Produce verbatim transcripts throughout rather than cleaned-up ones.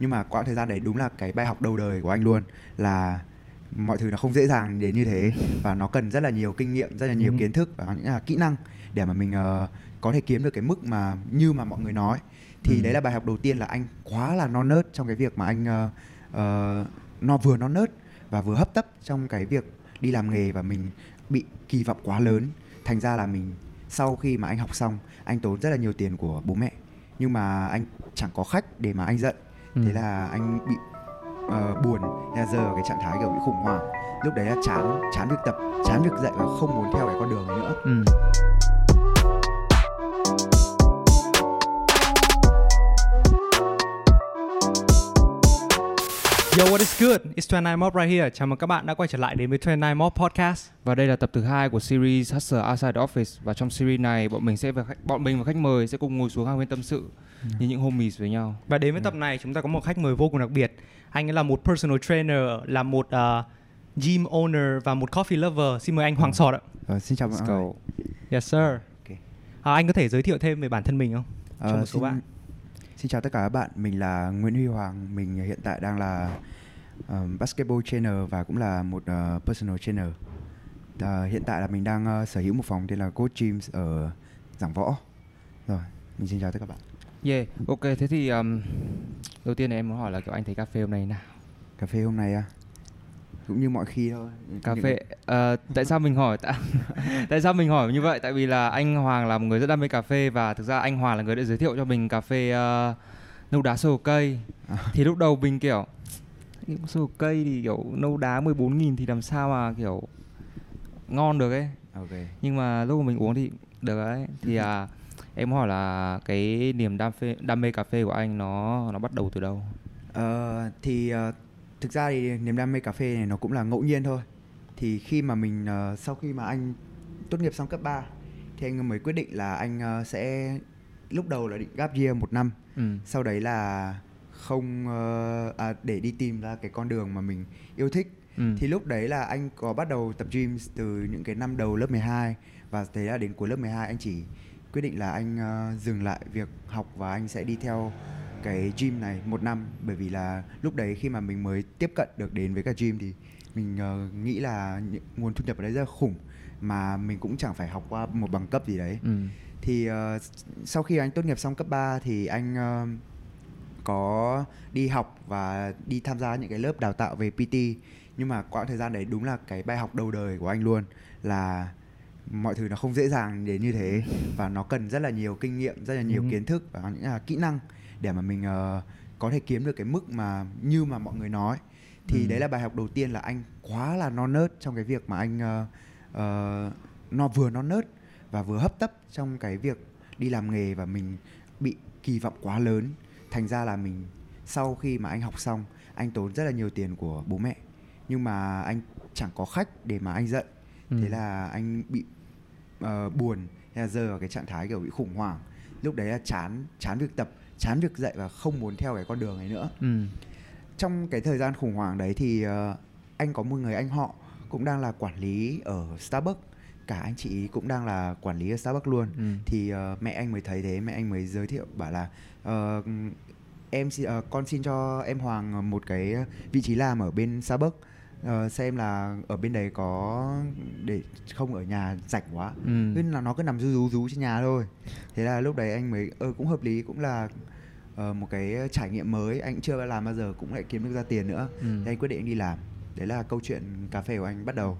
Nhưng mà quãng thời gian đấy đúng là cái bài học đầu đời của anh luôn, là mọi thứ nó không dễ dàng đến như thế, và nó cần rất là nhiều kinh nghiệm, rất là nhiều kiến thức và những là kỹ năng để mà mình uh, có thể kiếm được cái mức mà như mà mọi người nói. Thì ừ. đấy là bài học đầu tiên, là anh quá là non nớt trong cái việc mà anh uh, uh, nó vừa non nớt và vừa hấp tấp trong cái việc đi làm nghề, và mình bị kỳ vọng quá lớn. Thành ra là mình sau khi mà anh học xong, anh tốn rất là nhiều tiền của bố mẹ, nhưng mà anh chẳng có khách để mà anh giận. ừ. Thế là anh bị uh, buồn, thế là giờ ở cái trạng thái kiểu bị khủng hoảng. Lúc đấy là chán, chán việc tập, chán việc dạy và không muốn theo cái con đường nữa. ừ. Yo, what is good? It's Twenty Nine Mob right here. Chào mừng các bạn đã quay trở lại đến với Twenty Nine Mob podcast. Và đây là tập thứ hai của series Hustlers Outside Da Office. Và trong series này, bọn mình sẽ và khách, bọn mình và khách mời sẽ cùng ngồi xuống hàng bên tâm sự yeah. như những homies với nhau. Và đến với yeah. tập này, chúng ta có một khách mời vô cùng đặc biệt. Anh ấy là một personal trainer, là một uh, gym owner và một coffee lover. Xin mời anh Hoàng Sọt ạ. Uh, xin chào mọi người. Yes sir. Okay. À, anh có thể giới thiệu thêm về bản thân mình không? Cho uh, một số xin... bạn. Xin chào tất cả các bạn, mình là Nguyễn Huy Hoàng, mình hiện tại đang là uh, basketball trainer và cũng là một uh, personal trainer. Uh, hiện tại là mình đang uh, sở hữu một phòng tên là Gold Gym ở Giảng Võ. Rồi, mình xin chào tất cả các bạn. Yeah, ok, thế thì um, đầu tiên này em muốn hỏi là kiểu anh thấy cà phê hôm nay nào? Cà phê hôm nay à? Cũng như mọi khi thôi. Cà phê, uh, tại sao mình hỏi tại, tại sao mình hỏi như vậy? Tại vì là anh Hoàng là một người rất đam mê cà phê. Và thực ra anh Hoàng là người đã giới thiệu cho mình cà phê uh, nâu đá Sơ Hồ Cây. à. Thì lúc đầu mình kiểu Sơ Hồ Cây thì kiểu nâu đá mười bốn nghìn thì làm sao mà kiểu ngon được ấy. okay. Nhưng mà lúc mà mình uống thì được ấy. Thì uh, em hỏi là cái niềm đam, phê, đam mê cà phê của anh nó, nó bắt đầu từ đâu? uh, Thì... Uh... Thực ra thì niềm đam mê cà phê này nó cũng là ngẫu nhiên thôi. Thì khi mà mình, uh, sau khi mà anh tốt nghiệp xong cấp ba, thì anh mới quyết định là anh uh, sẽ, lúc đầu là định gap year một năm. ừ. Sau đấy là không, uh, à, để đi tìm ra cái con đường mà mình yêu thích. ừ. Thì lúc đấy là anh có bắt đầu tập gym từ những cái năm đầu lớp mười hai. Và thế là đến cuối lớp mười hai anh chỉ quyết định là anh uh, dừng lại việc học và anh sẽ đi theo cái gym này một năm. Bởi vì là lúc đấy khi mà mình mới tiếp cận được đến với cả gym thì mình uh, nghĩ là những nguồn thu nhập ở đấy rất là khủng, mà mình cũng chẳng phải học qua một bằng cấp gì đấy. ừ. Thì uh, sau khi anh tốt nghiệp xong cấp ba thì anh uh, có đi học và đi tham gia những cái lớp đào tạo về pê tê. Nhưng mà quãng thời gian đấy đúng là cái bài học đầu đời của anh luôn, là mọi thứ nó không dễ dàng đến như thế, và nó cần rất là nhiều kinh nghiệm, rất là nhiều ừ. kiến thức và những là kỹ năng để mà mình uh, có thể kiếm được cái mức mà như mà mọi người nói. Thì ừ. đấy là bài học đầu tiên, là anh quá là non nớt trong cái việc mà anh uh, uh, nó vừa non nớt và vừa hấp tấp trong cái việc đi làm nghề, và mình bị kỳ vọng quá lớn. Thành ra là mình sau khi mà anh học xong, anh tốn rất là nhiều tiền của bố mẹ, nhưng mà anh chẳng có khách để mà anh giận. ừ. Thế là anh bị uh, buồn, thế là giờ ở cái trạng thái kiểu bị khủng hoảng. Lúc đấy là chán, chán việc tập, chán việc dạy và không muốn theo cái con đường này nữa. ừ. Trong cái thời gian khủng hoảng đấy thì uh, anh có một người anh họ cũng đang là quản lý ở Starbucks. Cả anh chị cũng đang là quản lý ở Starbucks luôn. ừ. Thì uh, mẹ anh mới thấy thế, mẹ anh mới giới thiệu bảo là uh, em uh, con xin cho em Hoàng một cái vị trí làm ở bên Starbucks, uh, xem là ở bên đấy có để không, ở nhà rảnh quá. ừ. Nên là nó cứ nằm rú rú rú trên nhà thôi. Thế là lúc đấy anh mới uh, cũng hợp lý, cũng là Uh, một cái trải nghiệm mới, anh chưa làm bao giờ, cũng lại kiếm được ra tiền nữa. ừ. Thì anh quyết định đi làm. Đấy là câu chuyện cà phê của anh bắt đầu.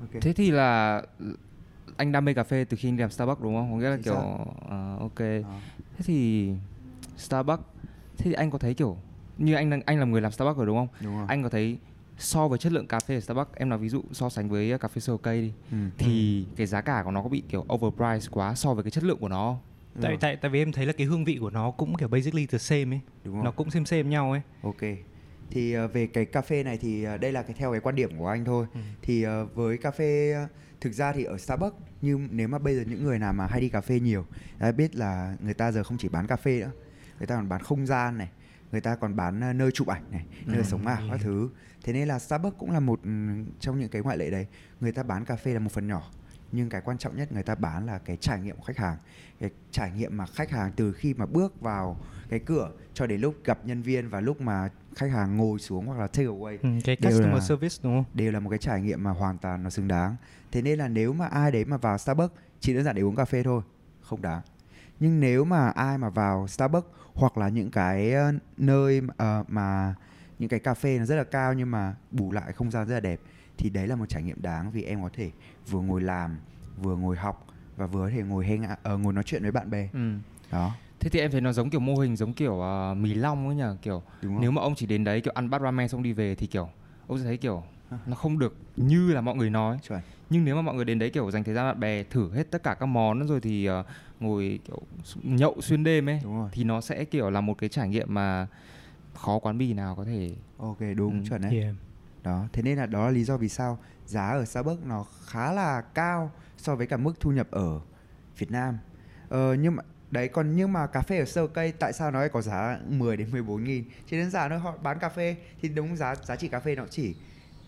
okay. Thế thì là anh đam mê cà phê từ khi anh làm Starbucks đúng không? Có nghĩa là thế kiểu uh, ok à. Thế thì Starbucks, thế thì anh có thấy kiểu như anh anh là người làm Starbucks rồi đúng không? Đúng rồi. Anh có thấy so với chất lượng cà phê ở Starbucks, em nói ví dụ so sánh với cà phê Sơ Hồ Cây đi, ừ. thì ừ. cái giá cả của nó có bị kiểu overpriced quá so với cái chất lượng của nó không? Tại, ừ. tại tại vì em thấy là cái hương vị của nó cũng kiểu basically the same ấy. Đúng rồi. Nó cũng xem xem nhau ấy. Ok. Thì uh, về cái cà phê này thì uh, đây là cái, theo cái quan điểm của anh thôi. ừ. Thì uh, với cà phê uh, thực ra thì ở Starbucks, như nếu mà bây giờ những người nào mà hay đi cà phê nhiều đã biết là người ta giờ không chỉ bán cà phê nữa, người ta còn bán không gian này, người ta còn bán uh, nơi chụp ảnh này, nơi ừ. sống ảo, các thứ. Thế nên là Starbucks cũng là một um, trong những cái ngoại lệ đấy. Người ta bán cà phê là một phần nhỏ, nhưng cái quan trọng nhất người ta bán là cái trải nghiệm của khách hàng. Cái trải nghiệm mà khách hàng từ khi mà bước vào cái cửa cho đến lúc gặp nhân viên và lúc mà khách hàng ngồi xuống hoặc là take away, ừ, cái customer là, service đúng không? Đều là một cái trải nghiệm mà hoàn toàn nó xứng đáng. Thế nên là nếu mà ai đấy mà vào Starbucks chỉ đơn giản để uống cà phê thôi, không đáng. Nhưng nếu mà ai mà vào Starbucks hoặc là những cái nơi uh, mà những cái cà phê nó rất là cao nhưng mà bù lại không gian rất là đẹp, thì đấy là một trải nghiệm đáng, vì em có thể vừa ngồi làm, vừa ngồi học và vừa có thể ngồi hang, uh, ngồi nói chuyện với bạn bè. Ừ. Đó. Thế thì em thấy nó giống kiểu mô hình giống kiểu uh, mì long ấy nhỉ, kiểu nếu mà ông chỉ đến đấy kiểu ăn bát ramen xong đi về thì kiểu ông sẽ thấy kiểu nó không được như là mọi người nói. Trời. Nhưng nếu mà mọi người đến đấy kiểu dành thời gian bạn bè thử hết tất cả các món rồi thì uh, ngồi kiểu nhậu xuyên đêm ấy thì nó sẽ kiểu là một cái trải nghiệm mà khó quán bì nào có thể. Ok đúng, ừ, chuẩn đấy. Yeah. Đó, thế nên là đó là lý do vì sao giá ở Starbucks nó khá là cao so với cả mức thu nhập ở Việt Nam. Ờ, nhưng mà đấy, còn nhưng mà cà phê ở Sơ Hồ Cây tại sao nó lại có giá mười đến mười bốn nghìn? Chỉ đơn giản thôi, họ bán cà phê thì đúng giá giá trị cà phê nó chỉ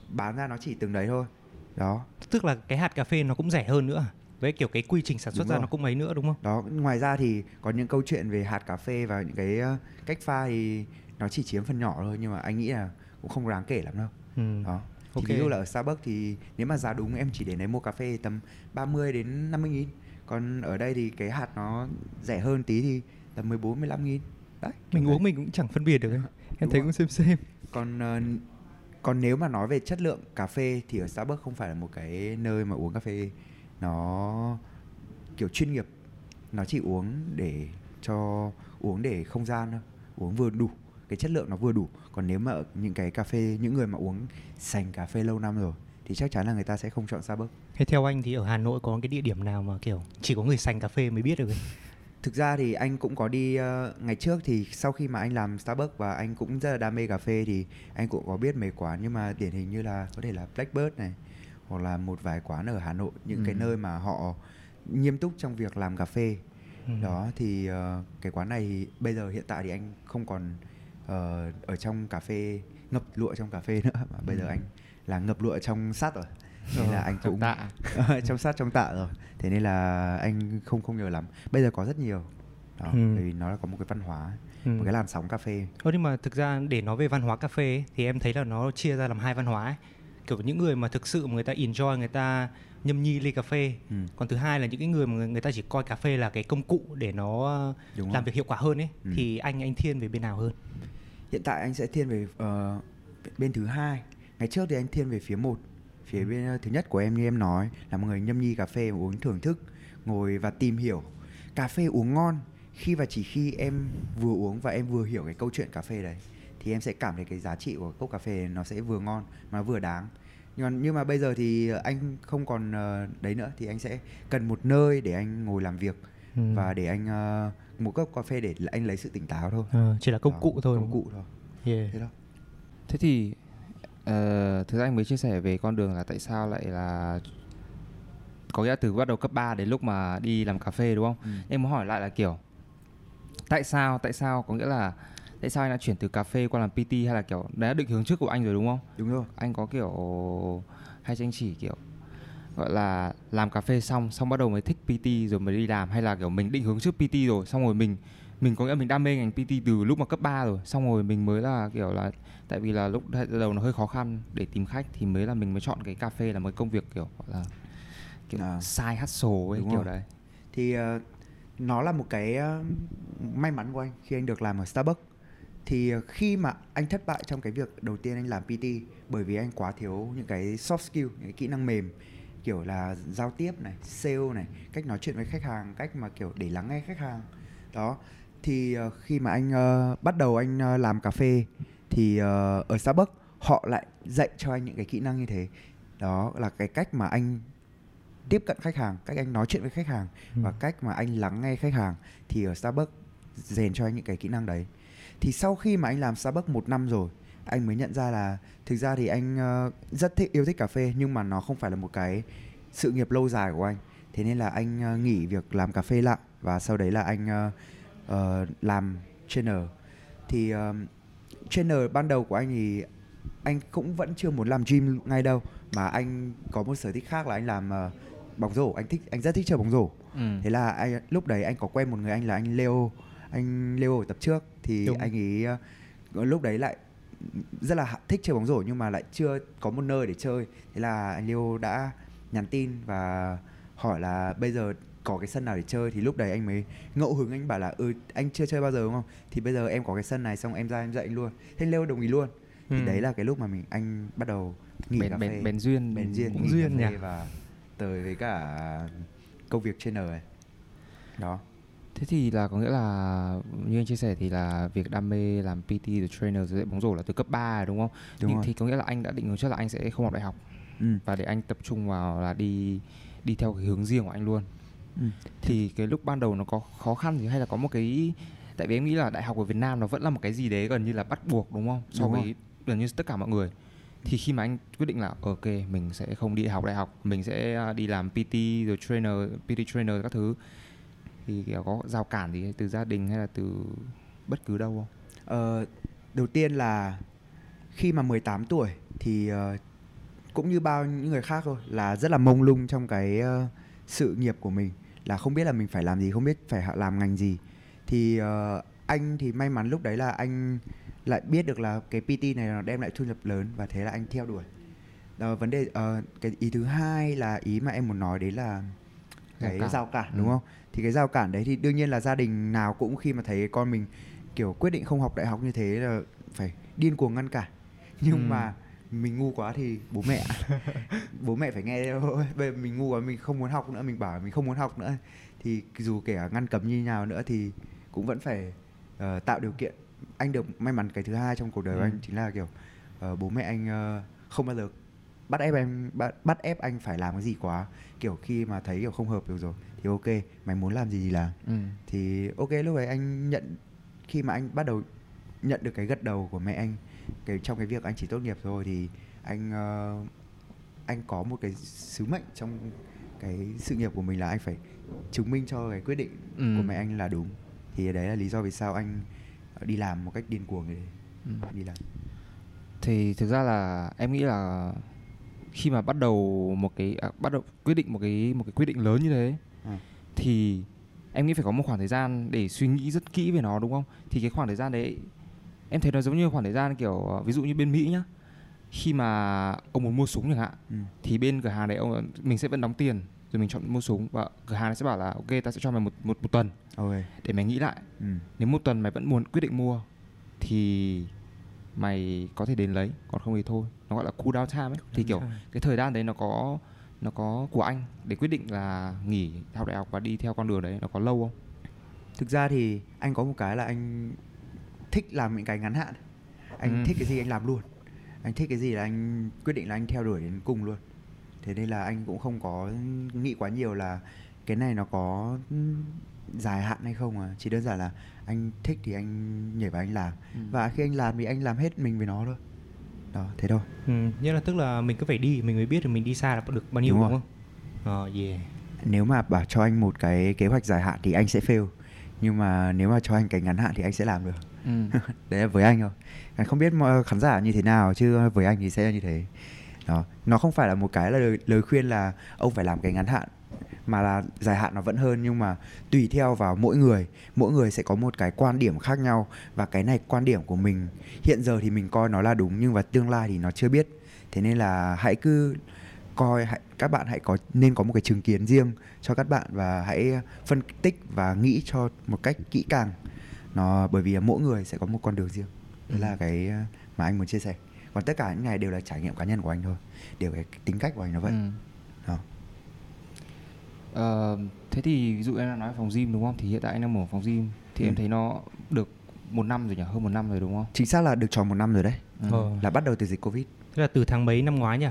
bán ra nó chỉ từng đấy thôi. Đó. Tức là cái hạt cà phê nó cũng rẻ hơn nữa. Với kiểu cái quy trình sản xuất ra nó cũng ấy nữa đúng không? Đó, ngoài ra thì có những câu chuyện về hạt cà phê và những cái cách pha thì nó chỉ chiếm phần nhỏ thôi, nhưng mà anh nghĩ là cũng không đáng kể lắm đâu. Ừ. Đó. Thì okay. Ví dụ là ở Starbucks thì nếu mà giá đúng em chỉ đến đấy mua cà phê tầm ba mươi đến năm mươi nghìn. Còn ở đây thì cái hạt nó rẻ hơn tí thì tầm mười bốn, mười lăm nghìn. Đấy, mình uống đấy. Mình cũng chẳng phân biệt được. Em đúng thấy rồi. Cũng xem xem. Còn uh, còn nếu mà nói về chất lượng cà phê thì ở Starbucks không phải là một cái nơi mà uống cà phê nó kiểu chuyên nghiệp. Nó chỉ uống để cho uống để không gian thôi, uống vừa đủ, cái chất lượng nó vừa đủ. Còn nếu mà những cái cà phê, những người mà uống sành cà phê lâu năm rồi thì chắc chắn là người ta sẽ không chọn Starbucks. Thế theo anh thì ở Hà Nội có cái địa điểm nào mà kiểu chỉ có người sành cà phê mới biết được? Thực ra thì anh cũng có đi uh, ngày trước thì sau khi mà anh làm Starbucks và anh cũng rất là đam mê cà phê thì anh cũng có biết mấy quán, nhưng mà điển hình như là có thể là Blackbird này hoặc là một vài quán ở Hà Nội, những ừ. cái nơi mà họ nghiêm túc trong việc làm cà phê. Ừ. Đó thì uh, cái quán này thì bây giờ hiện tại thì anh không còn uh, ở trong cà phê, ngập lụa trong cà phê nữa mà bây ừ. giờ anh là ngập lụa trong sắt rồi. Thế nên là anh cũng trong sát trong tạ rồi. Thế nên là anh không không nhớ lắm. Bây giờ có rất nhiều. Đó, ừ. Bởi vì nó là có một cái văn hóa, ừ. một cái làn sóng cà phê. Ờ, nhưng mà thực ra để nói về văn hóa cà phê ấy, thì em thấy là nó chia ra làm hai văn hóa ấy. Kiểu những người mà thực sự mà người ta enjoy, người ta nhâm nhi ly cà phê. Ừ. Còn thứ hai là những cái người mà người ta chỉ coi cà phê là cái công cụ để nó đúng làm không? Việc hiệu quả hơn ấy. Ừ. Thì anh anh thiên về bên nào hơn? Hiện tại anh sẽ thiên về uh, bên thứ hai. Ngày trước thì anh thiên về phía một. Phía bên thứ nhất của em như em nói là một người nhâm nhi cà phê, uống thưởng thức, ngồi và tìm hiểu. Cà phê uống ngon khi và chỉ khi em vừa uống và em vừa hiểu cái câu chuyện cà phê đấy thì em sẽ cảm thấy cái giá trị của cốc cà phê nó sẽ vừa ngon mà vừa đáng. Nhưng, nhưng mà bây giờ thì anh không còn đấy nữa, thì anh sẽ cần một nơi để anh ngồi làm việc ừ. và để anh một cốc cà phê để anh lấy sự tỉnh táo thôi. À, chỉ là công đó, cụ thôi. Công cụ thôi. Yeah. Thế, đó. Thế thì Uh, thực ra anh mới chia sẻ về con đường là tại sao lại là có nghĩa là từ bắt đầu cấp ba đến lúc mà đi làm cà phê đúng không? Ừ. Em muốn hỏi lại là kiểu tại sao tại sao có nghĩa là tại sao anh đã chuyển từ cà phê qua làm pê tê, hay là kiểu đấy là định hướng trước của anh rồi đúng không? Đúng rồi. Anh có kiểu hay tranh chỉ kiểu gọi là làm cà phê xong xong bắt đầu mới thích pê tê rồi mới đi làm, hay là kiểu mình định hướng trước pê tê rồi xong rồi mình mình có nghĩa mình đam mê ngành pê tê từ lúc mà cấp ba rồi, xong rồi mình mới là kiểu là tại vì là lúc đầu nó hơi khó khăn để tìm khách thì mới là mình mới chọn cái cà phê là một công việc kiểu gọi là kiểu à, side hustle ấy, kiểu rồi. Đấy thì uh, nó là một cái uh, may mắn của anh khi anh được làm ở Starbucks. Thì uh, khi mà anh thất bại trong cái việc đầu tiên anh làm pê tê bởi vì anh quá thiếu những cái soft skill, những cái kỹ năng mềm kiểu là giao tiếp này, sale này, cách nói chuyện với khách hàng, cách mà kiểu để lắng nghe khách hàng đó. Thì uh, khi mà anh uh, bắt đầu anh uh, làm cà phê thì uh, ở Starbucks họ lại dạy cho anh những cái kỹ năng như thế. Đó là cái cách mà anh tiếp cận khách hàng, cách anh nói chuyện với khách hàng ừ. và cách mà anh lắng nghe khách hàng. Thì ở Starbucks rèn cho anh những cái kỹ năng đấy. Thì sau khi mà anh làm Starbucks một năm rồi, anh mới nhận ra là thực ra thì anh uh, rất thích, yêu thích cà phê, nhưng mà nó không phải là một cái sự nghiệp lâu dài của anh. Thế nên là anh uh, nghỉ việc làm cà phê lại và sau đấy là anh uh, Uh, làm trainer. Thì uh, trainer ban đầu của anh thì anh cũng vẫn chưa muốn làm gym ngay đâu, mà anh có một sở thích khác là anh làm uh, bóng rổ, anh thích, anh rất thích chơi bóng rổ. Ừ. Thế là anh, lúc đấy anh có quen một người anh là anh Leo, anh Leo ở tập trước thì đúng. Anh ấy lúc đấy lại rất là thích chơi bóng rổ nhưng mà lại chưa có một nơi để chơi. Thế là anh Leo đã nhắn tin và hỏi là bây giờ có cái sân nào để chơi, thì lúc đấy anh mới ngẫu hứng anh bảo là ừ anh chưa chơi bao giờ đúng không? Thì bây giờ em có cái sân này, xong em ra em dạy anh luôn. Thế anh Leo đồng ý luôn. Ừ. Thì đấy là cái lúc mà mình anh bắt đầu nghỉ bén, cà phê. Bén, bén duyên, bén duyên, cũng duyên nhỉ. Và tới với cả công việc trên đời. Đó. Thế thì là có nghĩa là như anh chia sẻ thì là việc đam mê làm pê tê rồi trainer rồi dạy bóng rổ là từ cấp ba đúng không? Đúng. Nhưng rồi. Thì có nghĩa là anh đã định hướng trước là anh sẽ không học đại học. Ừ. Và để anh tập trung vào là đi đi theo cái hướng riêng của anh luôn. Ừ. Thì cái lúc ban đầu nó có khó khăn gì hay là có một cái, tại vì em nghĩ là đại học ở Việt Nam nó vẫn là một cái gì đấy gần như là bắt buộc đúng không? So với gần như tất cả mọi người. Thì khi mà anh quyết định là ok mình sẽ không đi học đại học, mình sẽ đi làm pê tê rồi trainer, pê tê trainer các thứ, thì có rào cản gì từ gia đình hay là từ bất cứ đâu không? Ờ, đầu tiên là khi mà mười tám tuổi thì uh, cũng như bao những người khác thôi, là rất là mông lung trong cái uh, sự nghiệp của mình, là không biết là mình phải làm gì, không biết phải làm ngành gì. Thì uh, anh thì may mắn lúc đấy là anh lại biết được là cái pê tê này nó đem lại thu nhập lớn, và thế là anh theo đuổi. Uh, vấn đề uh, cái ý thứ hai là ý mà em muốn nói đấy là cái rào cản đúng không? Ừ. Thì cái rào cản đấy thì đương nhiên là gia đình nào cũng khi mà thấy con mình kiểu quyết định không học đại học như thế là phải điên cuồng ngăn cản. Nhưng ừ. mà mình ngu quá thì bố mẹ bố mẹ phải nghe thôi. Bây giờ mình ngu quá, mình không muốn học nữa, mình bảo mình không muốn học nữa, thì dù kể ngăn cấm như nào nữa thì cũng vẫn phải uh, tạo điều kiện. Anh được may mắn cái thứ hai trong cuộc đời của ừ. anh chính là kiểu uh, bố mẹ anh uh, không bao giờ bắt ép em bắt, bắt ép anh phải làm cái gì quá. Kiểu khi mà thấy kiểu không hợp được rồi thì ok, mày muốn làm gì thì làm. Ừ. Thì ok, lúc ấy anh nhận, khi mà anh bắt đầu nhận được cái gật đầu của mẹ anh cái, trong cái việc anh chỉ tốt nghiệp rồi, thì anh uh, anh có một cái sứ mệnh trong cái sự nghiệp của mình là anh phải chứng minh cho cái quyết định ừ. của mẹ anh là đúng. Thì đấy là lý do vì sao anh đi làm một cách điên cuồng để ừ. đi làm. Thì thực ra là em nghĩ là khi mà bắt đầu một cái à, bắt đầu quyết định một cái một cái quyết định lớn như thế à. Thì em nghĩ phải có một khoảng thời gian để suy nghĩ rất kỹ về nó đúng không? Thì cái khoảng thời gian đấy em thấy nó giống như khoảng thời gian kiểu ví dụ như bên Mỹ nhá, khi mà ông muốn mua súng chẳng hạn ừ. thì bên cửa hàng đấy ông mình sẽ vẫn đóng tiền rồi mình chọn mua súng, và cửa hàng sẽ bảo là ok ta sẽ cho mày một một, một tuần okay. để mày nghĩ lại. Ừ. Nếu một tuần mày vẫn muốn quyết định mua thì mày có thể đến lấy, còn không thì thôi. Nó gọi là cool down time ấy. Cool thì kiểu time. Cái thời gian đấy nó có nó có của anh để quyết định là nghỉ học đại học và đi theo con đường đấy nó có lâu không? Thực ra thì anh có một cái là anh thích làm những cái ngắn hạn. Anh ừ. thích cái gì anh làm luôn. Anh thích cái gì là anh quyết định là anh theo đuổi đến cùng luôn. Thế nên là anh cũng không có nghĩ quá nhiều là cái này nó có dài hạn hay không, à chỉ đơn giản là anh thích thì anh nhảy vào anh làm. Ừ. Và khi anh làm thì anh làm hết mình với nó thôi. Đó, thế thôi. Ừ, nghĩa là tức là mình cứ phải đi, mình mới biết được mình đi xa là được bao nhiêu đúng, đúng không? Ờ, yeah. Nếu mà bảo cho anh một cái kế hoạch dài hạn thì anh sẽ fail. Nhưng mà nếu mà cho anh cái ngắn hạn thì anh sẽ làm được. Ừ. Đấy là với anh thôi. Anh không biết khán giả như thế nào chứ với anh thì sẽ là như thế. Đó. Nó không phải là một cái là lời, lời khuyên là ông phải làm cái ngắn hạn, mà là dài hạn nó vẫn hơn, nhưng mà tùy theo vào mỗi người, mỗi người sẽ có một cái quan điểm khác nhau, và cái này quan điểm của mình hiện giờ thì mình coi nó là đúng nhưng mà tương lai thì nó chưa biết. Thế nên là hãy cứ coi hãy, các bạn hãy có nên có một cái chứng kiến riêng cho các bạn, và hãy phân tích và nghĩ cho một cách kỹ càng. Nó bởi vì mỗi người sẽ có một con đường riêng. Đó là cái mà anh muốn chia sẻ. Còn tất cả những này đều là trải nghiệm cá nhân của anh thôi, đều cái tính cách của anh nó vậy. Ừ. Đó. Uh, thế thì ví dụ em đã nói phòng gym đúng không? Thì hiện tại anh đang mở phòng gym. Thì ừ. em thấy nó được một năm rồi nhỉ? Hơn một năm rồi đúng không? Chính xác là được tròn một năm rồi đấy. Ừ. Ừ. Là bắt đầu từ dịch Covid. Tức là từ tháng mấy năm ngoái nhỉ?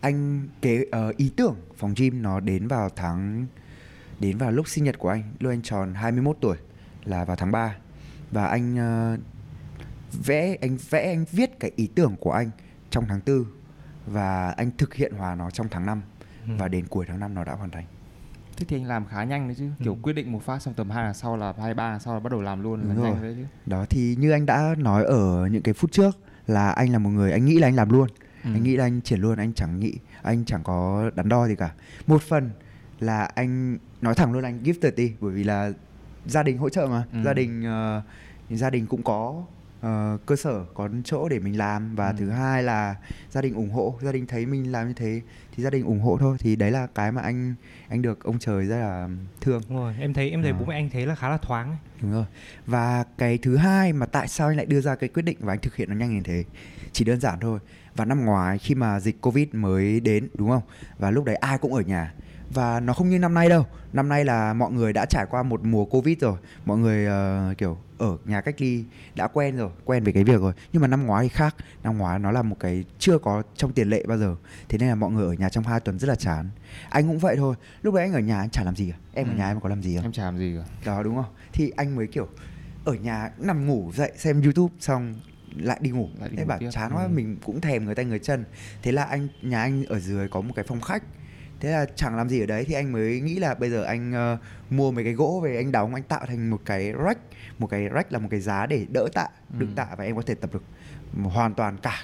Anh cái uh, ý tưởng phòng gym nó đến vào tháng Đến vào lúc sinh nhật của anh, lúc anh tròn hai mươi mốt tuổi, là vào tháng ba. Và anh uh, vẽ, anh vẽ, anh viết cái ý tưởng của anh trong tháng tư, và anh thực hiện hóa nó trong tháng năm. Ừ. Và đến cuối tháng năm nó đã hoàn thành. Thế thì anh làm khá nhanh đấy chứ. Ừ. Kiểu quyết định một phát xong tầm hai là sau là hai ba là sau là bắt đầu làm luôn. Đúng là rồi. Nhanh đấy chứ. Đó thì như anh đã nói ở những cái phút trước là anh là một người anh nghĩ là anh làm luôn. Ừ. Anh nghĩ là anh triển luôn, anh chẳng nghĩ, anh chẳng có đắn đo gì cả. Một phần là anh nói thẳng luôn là anh give thirty, bởi vì là gia đình hỗ trợ mà. Ừ. Gia đình uh, gia đình cũng có uh, cơ sở, có chỗ để mình làm. Và ừ. thứ hai là gia đình ủng hộ, gia đình thấy mình làm như thế thì gia đình ủng hộ thôi. Thì đấy là cái mà anh anh được ông trời rất là thương. Đúng rồi, em thấy em thấy à. bố mẹ anh thấy là khá là thoáng ấy. Đúng rồi. Và cái thứ hai mà tại sao anh lại đưa ra cái quyết định và anh thực hiện nó nhanh như thế, chỉ đơn giản thôi. Và năm ngoái khi mà dịch Covid mới đến, đúng không? Và lúc đấy ai cũng ở nhà. Và nó không như năm nay đâu. Năm nay là mọi người đã trải qua một mùa Covid rồi. Mọi người uh, kiểu ở nhà cách ly đã quen rồi, quen với cái việc rồi. Nhưng mà năm ngoái thì khác. Năm ngoái nó là một cái chưa có trong tiền lệ bao giờ. Thế nên là mọi người ở nhà trong hai tuần rất là chán. Anh cũng vậy thôi. Lúc đấy anh ở nhà anh chả làm gì cả. Em ừ. ở nhà em có làm gì không? Em chả làm gì cả. Đó, đúng không? Thì anh mới kiểu ở nhà nằm ngủ dậy xem YouTube xong lại đi ngủ. Lại đi thế ngủ bảo tiếp. Chán quá, ừ. mình cũng thèm người tay người chân. Thế là anh nhà anh ở dưới có một cái phòng khách. Thế là chẳng làm gì ở đấy thì anh mới nghĩ là bây giờ anh uh, mua mấy cái gỗ về anh đóng, anh tạo thành một cái rack. Một cái rack là một cái giá để đỡ tạ, đựng ừ. tạ và em có thể tập được hoàn toàn cả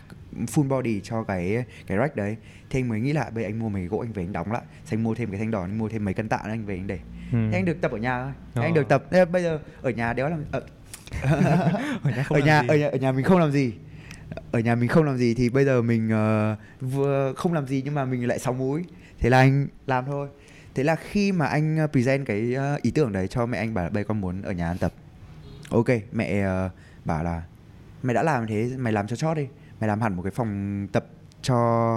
full body cho cái, cái rack đấy. Thì anh mới nghĩ là bây giờ anh mua mấy cái gỗ anh về anh đóng lại. Xong anh mua thêm cái thanh đòn, anh mua thêm mấy cân tạ nữa anh về anh để. Ừ. Thế anh được tập ở nhà thôi. Ờ. Anh được tập. Thế bây giờ ở nhà đéo làm... Ở, ở, nhà, ở, nhà, làm ở, nhà, ở nhà mình không làm gì. Ở nhà mình không làm gì thì bây giờ mình uh, vừa không làm gì nhưng mà mình lại sáu múi. Thế là anh làm thôi. Thế là khi mà anh present cái ý tưởng đấy cho mẹ anh, bảo là bây con muốn ở nhà ăn tập. Ok, mẹ bảo là mày đã làm thế, mày làm cho chót đi. Mày làm hẳn một cái phòng tập cho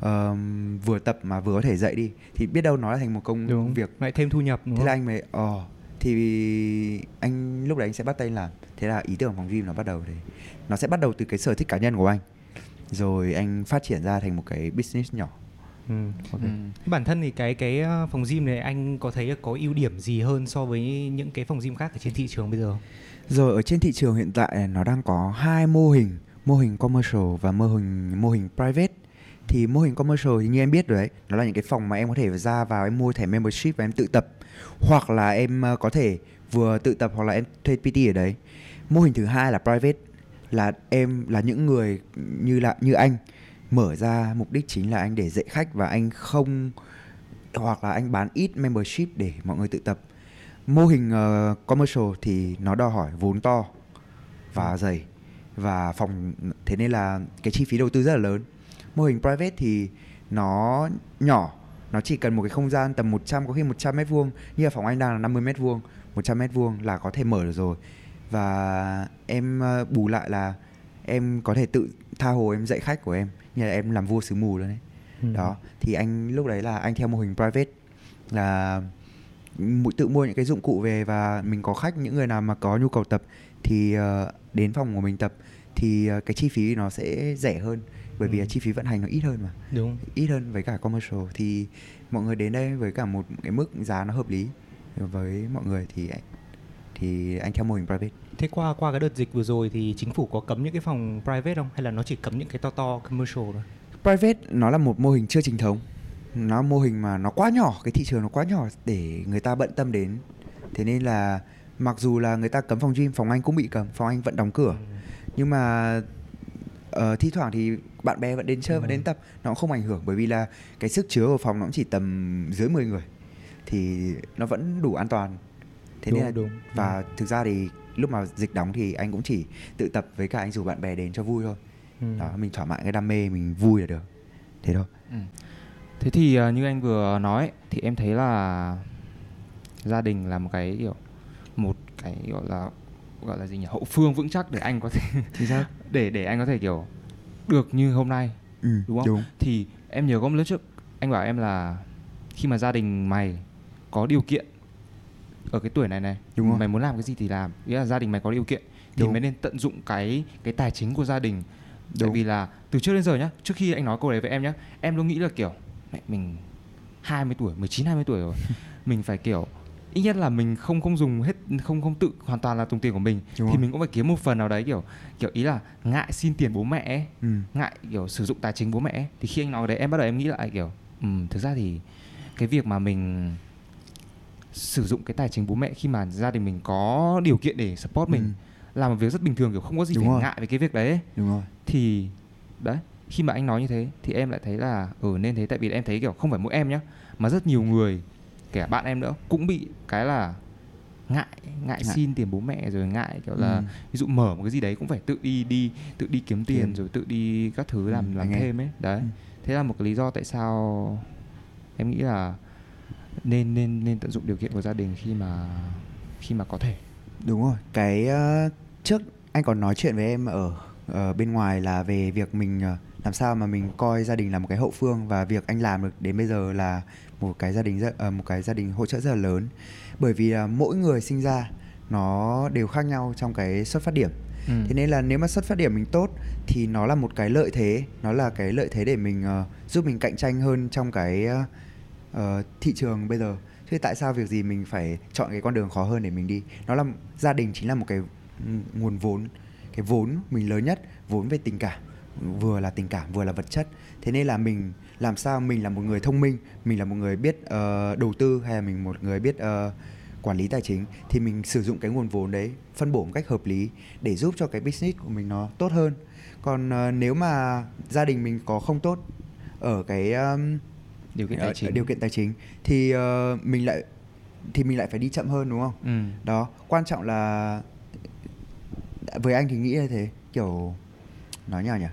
um, vừa tập mà vừa có thể dạy đi. Thì biết đâu nó là thành một công đúng. Việc lại thêm thu nhập đúng thế không? Là anh mới, ồ oh, thì anh lúc đấy anh sẽ bắt tay làm. Thế là ý tưởng phòng gym nó bắt đầu thế. Nó sẽ bắt đầu từ cái sở thích cá nhân của anh, rồi anh phát triển ra thành một cái business nhỏ. Ừ. Okay. Ừ. Bản thân thì cái cái phòng gym này anh có thấy có ưu điểm gì hơn so với những cái phòng gym khác ở trên thị trường bây giờ? Rồi ở trên thị trường hiện tại nó đang có hai mô hình, mô hình commercial và mô hình mô hình private. Thì mô hình commercial thì như em biết rồi đấy, nó là những cái phòng mà em có thể ra vào em mua thẻ membership và em tự tập, hoặc là em có thể vừa tự tập hoặc là em thuê pê tê ở đấy. Mô hình thứ hai là private, là em là những người như là như anh mở ra, mục đích chính là anh để dạy khách và anh không, hoặc là anh bán ít membership để mọi người tự tập. Mô hình uh, commercial thì nó đòi hỏi vốn to và dày và phòng, thế nên là cái chi phí đầu tư rất là lớn. Mô hình private thì nó nhỏ, nó chỉ cần một cái không gian tầm một trăm, có khi một trăm mét vuông, như là phòng anh đang là năm mươi mét vuông, một trăm mét vuông là có thể mở được rồi. Và em uh, bù lại là em có thể tự tha hồ em dạy khách của em, như là em làm vua sứ mù luôn đấy. Ừ. Đó, thì anh lúc đấy là anh theo mô hình private, là tự mua những cái dụng cụ về và mình có khách, những người nào mà có nhu cầu tập thì đến phòng của mình tập, thì cái chi phí nó sẽ rẻ hơn, bởi vì ừ. chi phí vận hành nó ít hơn mà. Đúng. Ít hơn với cả commercial thì mọi người đến đây với cả một cái mức giá nó hợp lý với mọi người, thì anh, thì anh theo mô hình private. Thế qua qua cái đợt dịch vừa rồi thì chính phủ có cấm những cái phòng private không? Hay là nó chỉ cấm những cái to to commercial thôi? Private nó là một mô hình chưa chính thống. Nó mô hình mà nó quá nhỏ, cái thị trường nó quá nhỏ để người ta bận tâm đến. Thế nên là mặc dù là người ta cấm phòng gym, phòng anh cũng bị cấm, phòng anh vẫn đóng cửa. Ừ. Nhưng mà uh, thi thoảng thì bạn bè vẫn đến chơi, ừ. vẫn đến tập, nó cũng không ảnh hưởng. Bởi vì là cái sức chứa của phòng nó cũng chỉ tầm dưới mười người. Thì nó vẫn đủ an toàn. Thế đúng, nên là, đúng. Và ừ. thực ra thì lúc mà dịch đóng thì anh cũng chỉ tự tập với cả anh rủ bạn bè đến cho vui thôi. Ừ. Đó, mình thỏa mãn cái đam mê, mình vui là được. Thế thôi. Ừ. Thế thì như anh vừa nói thì em thấy là gia đình là một cái kiểu, một cái gọi là gọi là gì nhỉ? Hậu phương vững chắc để anh có thể để để anh có thể kiểu được như hôm nay. Ừ, đúng không? Đúng. Thì em nhớ có một lúc trước anh bảo em là khi mà gia đình mày có điều kiện ở cái tuổi này này, đúng rồi, mày muốn làm cái gì thì làm, nghĩa là gia đình mày có điều kiện thì đúng, mày nên tận dụng cái cái tài chính của gia đình. Đúng. Tại vì là từ trước đến giờ nhá, trước khi anh nói câu đấy với em nhá, em luôn nghĩ là kiểu mẹ mình hai mươi tuổi, mười chín hai mươi tuổi rồi mình phải kiểu ít nhất là mình không không dùng hết, không không tự hoàn toàn là dùng tiền của mình, đúng thì rồi, mình cũng phải kiếm một phần nào đấy, kiểu kiểu ý là ngại xin tiền bố mẹ ấy, ừ. ngại kiểu sử dụng tài chính bố mẹ ấy. Thì khi anh nói đấy em bắt đầu em nghĩ lại kiểu ừ, thực ra thì cái việc mà mình sử dụng cái tài chính bố mẹ khi mà gia đình mình có điều kiện để support mình ừ. là một việc rất bình thường, kiểu không có gì đúng phải rồi, ngại về cái việc đấy. Đúng rồi. Thì đấy, khi mà anh nói như thế thì em lại thấy là ừ nên thế, tại vì em thấy kiểu không phải mỗi em nhá mà rất nhiều người kể bạn em nữa cũng bị cái là ngại ngại Ngạ. xin tiền bố mẹ, rồi ngại kiểu là ừ. ví dụ mở một cái gì đấy cũng phải tự đi đi tự đi kiếm tiền, kiếm. rồi tự đi các thứ làm ừ, làm thêm ấy đấy. ừ. Thế là một cái lý do tại sao em nghĩ là nên nên nên tận dụng điều kiện của gia đình khi mà khi mà có thể. Đúng rồi, cái uh, trước anh còn nói chuyện với em ở, ở bên ngoài là về việc mình uh, làm sao mà mình coi gia đình là một cái hậu phương, và việc anh làm được đến bây giờ là một cái gia đình uh, một cái gia đình hỗ trợ rất là lớn, bởi vì uh, mỗi người sinh ra nó đều khác nhau trong cái xuất phát điểm. ừ. Thế nên là nếu mà xuất phát điểm mình tốt thì nó là một cái lợi thế, nó là cái lợi thế để mình uh, giúp mình cạnh tranh hơn trong cái uh, uh, thị trường bây giờ. Thế tại sao việc gì mình phải chọn cái con đường khó hơn để mình đi? Nó là gia đình chính là một cái nguồn vốn, cái vốn mình lớn nhất, vốn về tình cảm, vừa là tình cảm vừa là vật chất. Thế nên là mình làm sao mình là một người thông minh, mình là một người biết uh, đầu tư, hay là mình một người biết uh, quản lý tài chính, thì mình sử dụng cái nguồn vốn đấy, phân bổ một cách hợp lý để giúp cho cái business của mình nó tốt hơn. Còn uh, nếu mà gia đình mình có không tốt ở cái um, điều kiện tài chính, điều kiện tài chính thì uh, mình lại thì mình lại phải đi chậm hơn, đúng không? Ừ. Đó, quan trọng là với anh thì nghĩ như thế, kiểu nói nhỏ nhỉ.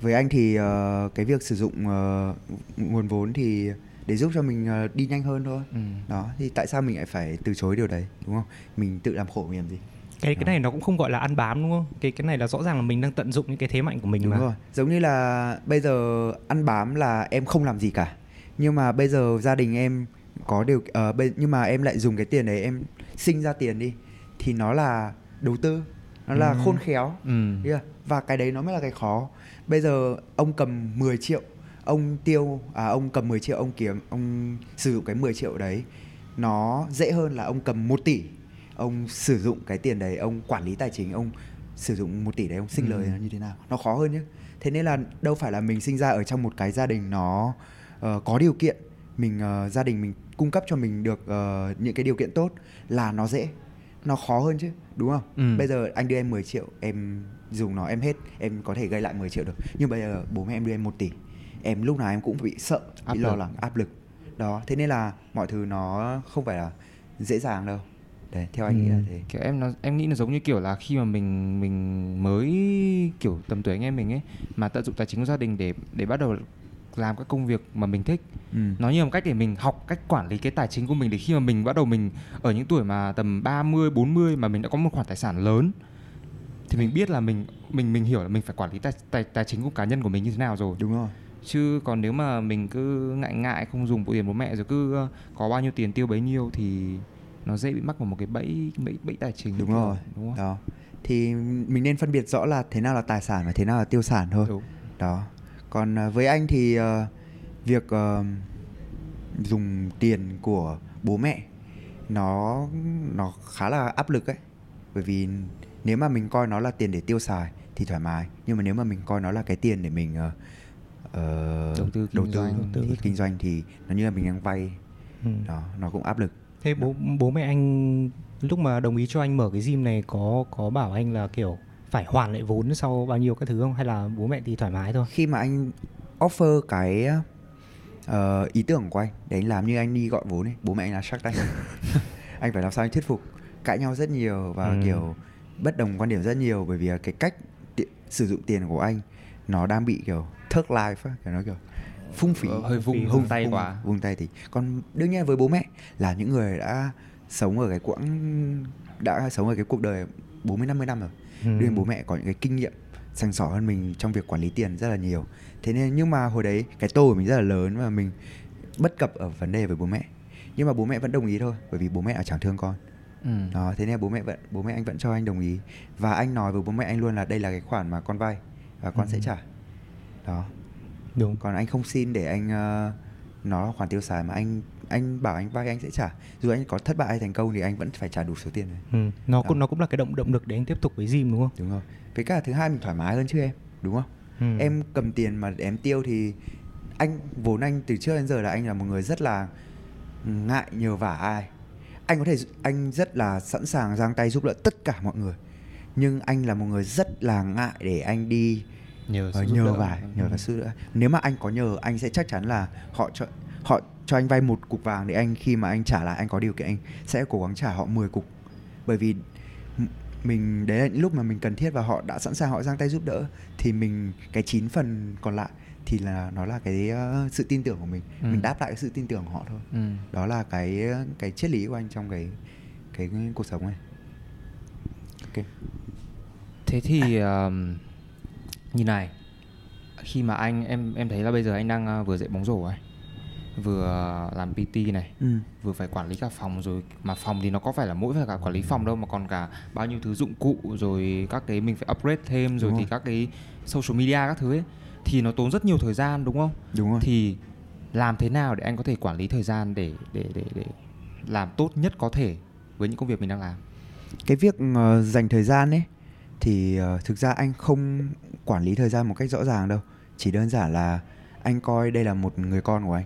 Với anh thì uh, cái việc sử dụng uh, nguồn vốn thì để giúp cho mình uh, đi nhanh hơn thôi. Ừ. Đó, thì tại sao mình lại phải từ chối điều đấy, đúng không? Mình tự làm khổ mình làm gì? Cái cái này nó cũng không gọi là ăn bám, đúng không? Cái cái này là rõ ràng là mình đang tận dụng những cái thế mạnh của mình. Đúng mà. Rồi. Giống như là bây giờ ăn bám là em không làm gì cả. Nhưng mà bây giờ gia đình em có điều uh, nhưng mà em lại dùng cái tiền đấy, em sinh ra tiền đi, thì nó là đầu tư, nó ừ. là khôn khéo. ừ. yeah. Và cái đấy nó mới là cái khó. Bây giờ ông cầm mười triệu, ông tiêu à, ông cầm mười triệu, ông kiếm, ông sử dụng cái mười triệu đấy, nó dễ hơn là ông cầm một tỷ, ông sử dụng cái tiền đấy, ông quản lý tài chính, ông sử dụng một tỷ đấy, ông sinh ừ. lời nó như thế nào. Nó khó hơn nhé. Thế nên là đâu phải là mình sinh ra ở trong một cái gia đình nó Uh, có điều kiện, mình uh, gia đình mình cung cấp cho mình được uh, những cái điều kiện tốt là nó dễ. Nó khó hơn chứ, đúng không? ừ. Bây giờ anh đưa em mười triệu, em dùng nó em hết, em có thể gây lại mười triệu được. Nhưng bây giờ bố mẹ em đưa em một tỷ, em lúc nào em cũng bị sợ, áp bị lực. lo lắng, áp lực. Đó, thế nên là mọi thứ nó không phải là dễ dàng đâu. Đấy, theo anh ừ. nghĩ là thế. Kiểu em nó, em nghĩ là giống như kiểu là khi mà mình mình mới kiểu tầm tuổi anh em mình ấy, mà tận dụng tài chính của gia đình để để bắt đầu làm các công việc mà mình thích. ừ. Nó như một cách để mình học cách quản lý cái tài chính của mình, để khi mà mình bắt đầu mình ở những tuổi mà tầm ba mươi, bốn mươi mà mình đã có một khoản tài sản lớn thì mình biết là mình mình mình hiểu là mình phải quản lý tài tài, tài chính của cá nhân của mình như thế nào rồi. Đúng rồi. Chứ còn nếu mà mình cứ ngại ngại không dùng bộ tiền bố mẹ, rồi cứ có bao nhiêu tiền tiêu bấy nhiêu thì nó dễ bị mắc vào một cái bẫy bẫy, bẫy tài chính. Đúng rồi. Đúng không? Đó. Thì mình nên phân biệt rõ là thế nào là tài sản và thế nào là tiêu sản thôi. Đúng. Đó. Còn với anh thì uh, việc uh, dùng tiền của bố mẹ nó nó khá là áp lực ấy. Bởi vì nếu mà mình coi nó là tiền để tiêu xài thì thoải mái, nhưng mà nếu mà mình coi nó là cái tiền để mình uh, đầu tư, kinh, đầu tư, doanh, đầu tư thì, kinh doanh thì nó như là mình đang vay. ừ. Đó, nó cũng áp lực. Thế bố bố mẹ anh lúc mà đồng ý cho anh mở cái gym này có có bảo anh là kiểu phải hoàn lại vốn sau bao nhiêu cái thứ không? Hay là bố mẹ thì thoải mái thôi? Khi mà anh offer cái uh, ý tưởng của anh để anh làm như anh đi gọi vốn ấy, bố mẹ anh là shark tank. Anh phải làm sao anh thuyết phục, cãi nhau rất nhiều và ừ. kiểu bất đồng quan điểm rất nhiều, bởi vì cái cách t- sử dụng tiền của anh nó đang bị kiểu thug life á, kiểu nó kiểu phung phí, hơi vung vung tay quá, vung tay thì. Còn đương nhiên với bố mẹ là những người đã sống ở cái quãng đã sống ở cái cuộc đời bốn mươi năm mươi năm rồi. Ừ. Đương bố mẹ có những cái kinh nghiệm sành sỏ hơn mình trong việc quản lý tiền rất là nhiều. Thế nên nhưng mà hồi đấy cái tô của mình rất là lớn và mình bất cập ở vấn đề với bố mẹ. Nhưng mà bố mẹ vẫn đồng ý thôi, bởi vì bố mẹ là chẳng thương con. ừ. Đó, thế nên bố mẹ vẫn bố mẹ anh vẫn cho anh đồng ý. Và anh nói với bố mẹ anh luôn là đây là cái khoản mà con vay và con ừ. sẽ trả. Đó. Đúng. Còn anh không xin để anh uh, nó là khoản tiêu xài, mà anh anh bảo anh vay anh sẽ trả, dù anh có thất bại hay thành công thì anh vẫn phải trả đủ số tiền này. ừ. Nó cũng nó cũng là cái động động lực để anh tiếp tục với gym, đúng không? Đúng rồi. Với cả thứ hai mình thoải mái hơn chứ em, đúng không? ừ. Em cầm tiền mà em tiêu thì anh vốn anh từ trước đến giờ là anh là một người rất là ngại nhờ vả ai. Anh có thể anh rất là sẵn sàng giang tay giúp đỡ tất cả mọi người, nhưng anh là một người rất là ngại để anh đi nhờ và nhờ và nhờ và sự. Nếu mà anh có nhờ, anh sẽ chắc chắn là họ cho họ cho anh vay một cục vàng để anh khi mà anh trả lại, anh có điều kiện anh sẽ cố gắng trả họ mười cục. Bởi vì mình đấy là những lúc mà mình cần thiết và họ đã sẵn sàng, họ giang tay giúp đỡ, thì mình cái chín phần còn lại thì là nó là cái uh, sự tin tưởng của mình. Ừ. Mình đáp lại cái sự tin tưởng của họ thôi. Ừ. Đó là cái cái triết lý của anh trong cái cái, cái cuộc sống này. Ok. Thế thì uh, như này, khi mà anh em em thấy là bây giờ anh đang uh, vừa dạy bóng rổ ấy, vừa làm pê tê này, ừ. vừa phải quản lý cả phòng rồi, mà phòng thì nó có phải là mỗi phải cả quản lý phòng đâu, mà còn cả bao nhiêu thứ dụng cụ rồi các cái mình phải upgrade thêm rồi, đúng thì rồi. Các cái social media các thứ ấy thì nó tốn rất nhiều thời gian, đúng không? Đúng rồi. Thì làm thế nào để anh có thể quản lý thời gian để để để để làm tốt nhất có thể với những công việc mình đang làm? Cái việc uh, dành thời gian ấy thì uh, thực ra anh không quản lý thời gian một cách rõ ràng đâu, chỉ đơn giản là anh coi đây là một người con của anh.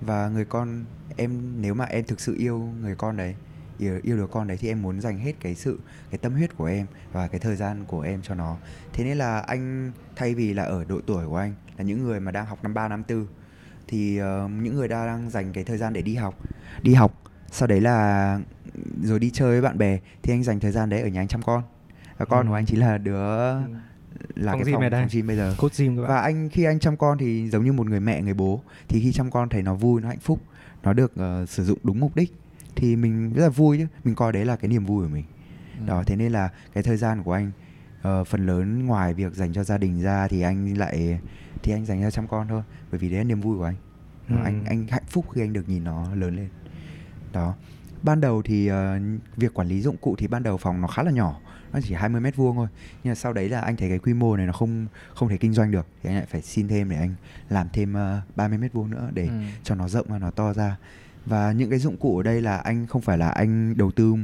Và người con em, nếu mà em thực sự yêu người con đấy, yêu, yêu đứa con đấy thì em muốn dành hết cái sự, cái tâm huyết của em và cái thời gian của em cho nó. Thế nên là anh, thay vì là ở độ tuổi của anh là những người mà đang học năm ba, năm tư, thì uh, những người đang, đang dành cái thời gian để đi học, đi học sau đấy là rồi đi chơi với bạn bè, thì anh dành thời gian đấy ở nhà anh chăm con. Và con ừ. của anh chính là đứa... Ừ. là phòng cái phòng, phòng gym bây giờ. Gym các bạn. Và anh khi anh chăm con thì giống như một người mẹ, người bố, thì khi chăm con thấy nó vui, nó hạnh phúc, nó được uh, sử dụng đúng mục đích thì mình rất là vui chứ. Mình coi đấy là cái niềm vui của mình. Ừ. Đó, thế nên là cái thời gian của anh uh, phần lớn ngoài việc dành cho gia đình ra thì anh lại thì anh dành cho chăm con thôi, bởi vì đấy là niềm vui của anh. Đó, ừ. Anh anh hạnh phúc khi anh được nhìn nó lớn lên. Đó. Ban đầu thì uh, việc quản lý dụng cụ thì ban đầu phòng nó khá là nhỏ, nó chỉ hai mươi mét vuông thôi. Nhưng mà sau đấy là anh thấy cái quy mô này nó không không thể kinh doanh được, thì anh lại phải xin thêm để anh làm thêm uh, ba mươi mét vuông nữa để ừ. cho nó rộng và nó to ra. Và những cái dụng cụ ở đây là anh không phải là anh đầu tư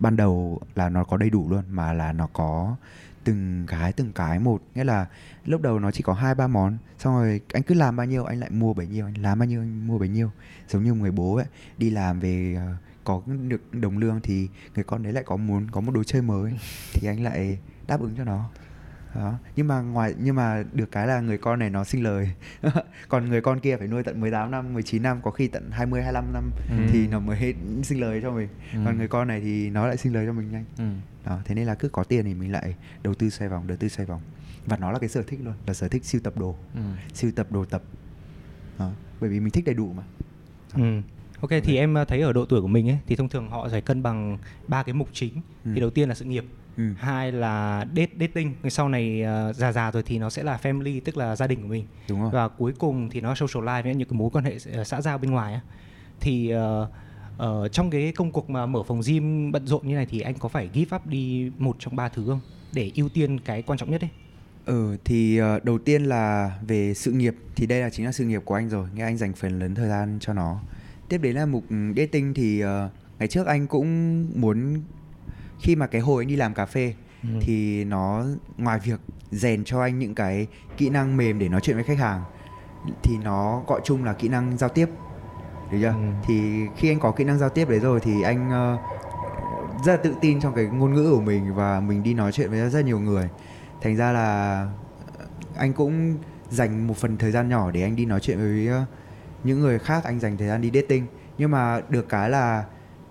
ban đầu là nó có đầy đủ luôn, mà là nó có từng cái từng cái một, nghĩa là lúc đầu nó chỉ có hai ba món, xong rồi anh cứ làm bao nhiêu anh lại mua bấy nhiêu, anh làm bao nhiêu anh mua bấy nhiêu, giống như người bố ấy đi làm về uh, có được đồng lương thì người con đấy lại có muốn có một đồ chơi mới thì anh lại đáp ứng cho nó. Đó. Nhưng mà ngoài nhưng mà được cái là người con này nó sinh lời. Còn người con kia phải nuôi tận mười tám năm, mười chín năm, có khi tận hai mươi, hai mươi lăm năm ừ. thì nó mới sinh lời cho mình. Ừ. Còn người con này thì nó lại sinh lời cho mình nhanh. Ừ. Đó, thế nên là cứ có tiền thì mình lại đầu tư xoay vòng, đầu tư xoay vòng. Và nó là cái sở thích luôn, là sở thích sưu tập đồ. Ừ. Sưu tập đồ tập. Đó, bởi vì mình thích đầy đủ mà. Ok, thì em thấy ở độ tuổi của mình ấy, thì thông thường họ phải cân bằng ba cái mục chính. Ừ. Thì đầu tiên là sự nghiệp, ừ. hai là date, dating, sau này uh, già già rồi thì nó sẽ là family, tức là gia đình của mình. Đúng rồi. Và cuối cùng thì nó social life, với những cái mối quan hệ xã giao bên ngoài ấy. Thì uh, uh, trong cái công cuộc mà mở phòng gym bận rộn như này thì anh có phải give up đi một trong ba thứ không? Để ưu tiên cái quan trọng nhất ấy. Ừ, thì uh, đầu tiên là về sự nghiệp, thì đây là chính là sự nghiệp của anh rồi, nghe anh dành phần lớn thời gian cho nó. Tiếp đến là mục dating thì uh, ngày trước anh cũng muốn, khi mà cái hồi anh đi làm cà phê ừ. thì nó ngoài việc rèn cho anh những cái kỹ năng mềm để nói chuyện với khách hàng thì nó gọi chung là kỹ năng giao tiếp, được chưa? Ừ. Thì khi anh có kỹ năng giao tiếp đấy rồi thì anh uh, rất là tự tin trong cái ngôn ngữ của mình và mình đi nói chuyện với rất nhiều người. Thành ra là anh cũng dành một phần thời gian nhỏ để anh đi nói chuyện với uh, những người khác, anh dành thời gian đi dating. Nhưng mà được cái là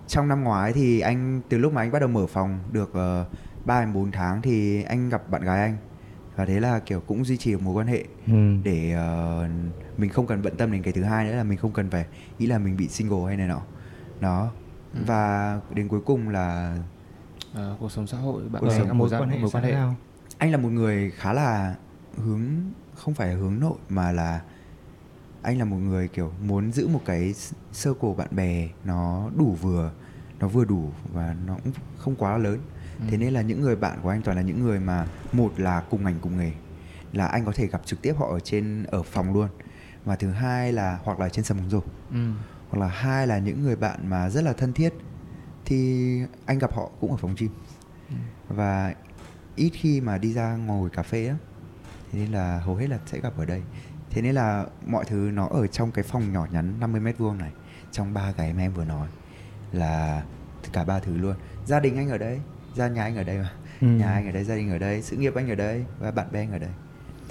trong năm ngoái thì anh, từ lúc mà anh bắt đầu mở phòng được uh, ba đến bốn tháng thì anh gặp bạn gái anh. Và thế là kiểu cũng duy trì mối quan hệ ừ. để uh, mình không cần bận tâm đến cái thứ hai nữa, là mình không cần phải nghĩ là mình bị single hay này nọ. Đó. Ừ. Và đến cuối cùng là à, cuộc sống xã hội, bạn bè, mối quan hệ, mối quan hệ. Anh là một người khá là hướng, không phải hướng nội mà là anh là một người kiểu muốn giữ một cái circle bạn bè nó đủ vừa, nó vừa đủ và nó cũng không quá lớn. Ừ. Thế nên là những người bạn của anh toàn là những người mà một là cùng ngành cùng nghề, là anh có thể gặp trực tiếp họ ở trên ở phòng luôn. Và thứ hai là hoặc là trên sân bóng rổ. Ừ. Hoặc là hai là những người bạn mà rất là thân thiết thì anh gặp họ cũng ở phòng gym. Ừ. Và ít khi mà đi ra ngồi cà phê lắm. Thế nên là hầu hết là sẽ gặp ở đây. Thế nên là mọi thứ nó ở trong cái phòng nhỏ nhắn năm mươi mét vuông này, trong ba cái mà em vừa nói, là cả ba thứ luôn. Gia đình anh ở đây, gia nhà anh ở đây mà. Ừ. Nhà anh ở đây, gia đình ở đây, sự nghiệp anh ở đây và bạn bè anh ở đây.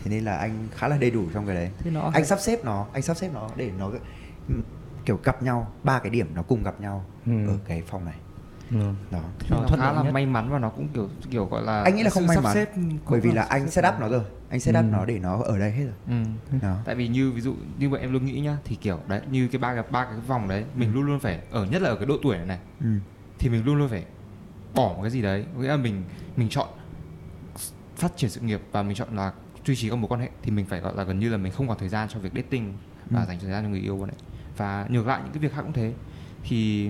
Thế nên là anh khá là đầy đủ trong cái đấy. Anh sắp xếp nó, anh sắp xếp nó để nó kiểu gặp nhau, ba cái điểm nó cùng gặp nhau ừ. ở cái phòng này. Ừ. Đó. Nó, nó khá là nhất. May mắn và nó cũng kiểu kiểu gọi là anh nghĩ là không may mắn bởi vì là anh set up nó rồi, anh set up ừ. nó để nó ở đây hết rồi. Ừ. Đó. Tại vì như ví dụ như vậy em luôn nghĩ nhá, thì kiểu đấy như cái ba cái ba cái vòng đấy mình ừ. luôn luôn phải ở, nhất là ở cái độ tuổi này này ừ. thì mình luôn luôn phải bỏ một cái gì đấy, nghĩa là mình mình chọn phát triển sự nghiệp và mình chọn là duy trì các mối quan hệ thì mình phải gọi là gần như là mình không còn thời gian cho việc dating và ừ. dành thời gian cho người yêu bọn ấy. Và ngược lại những cái việc khác cũng thế, thì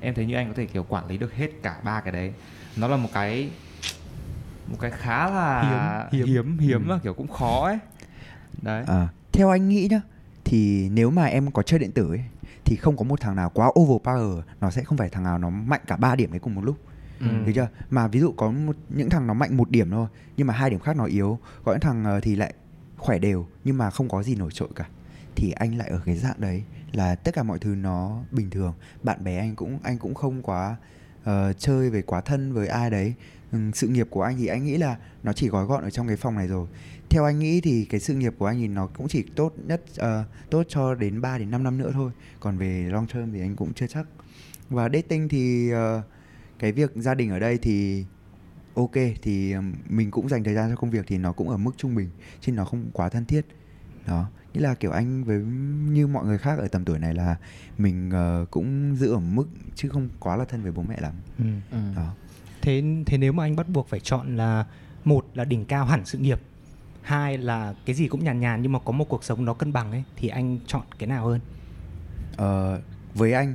em thấy như anh có thể kiểu quản lý được hết cả ba cái đấy. Nó là một cái một cái khá là hiếm hiếm, hiếm ừ. kiểu cũng khó ấy. Đấy. À, theo anh nghĩ nhá, thì nếu mà em có chơi điện tử ấy, thì không có một thằng nào quá overpower, nó sẽ không phải thằng nào nó mạnh cả ba điểm ấy cùng một lúc. Ừ. Được chưa? Mà ví dụ có một, những thằng nó mạnh một điểm thôi, nhưng mà hai điểm khác nó yếu, có những thằng thì lại khỏe đều nhưng mà không có gì nổi trội cả. Thì anh lại ở cái dạng đấy là tất cả mọi thứ nó bình thường, bạn bè anh cũng anh cũng không quá uh, chơi về quá thân với ai đấy. Ừ, sự nghiệp của anh thì anh nghĩ là nó chỉ gói gọn ở trong cái phòng này rồi. Theo anh nghĩ thì cái sự nghiệp của anh thì nó cũng chỉ tốt nhất uh, tốt cho đến ba đến năm năm nữa thôi. Còn về long term thì anh cũng chưa chắc. Và dating thì uh, cái việc gia đình ở đây thì ok, thì mình cũng dành thời gian cho công việc thì nó cũng ở mức trung bình chứ nó không quá thân thiết. Đó, nghĩa là kiểu anh với như mọi người khác ở tầm tuổi này là mình uh, cũng giữ ở mức chứ không quá là thân với bố mẹ lắm. Ừ. Ừ. Đó. Thế thế nếu mà anh bắt buộc phải chọn là một là đỉnh cao hẳn sự nghiệp, hai là cái gì cũng nhàn nhàn nhưng mà có một cuộc sống nó cân bằng ấy, thì anh chọn cái nào hơn? Ờ, với anh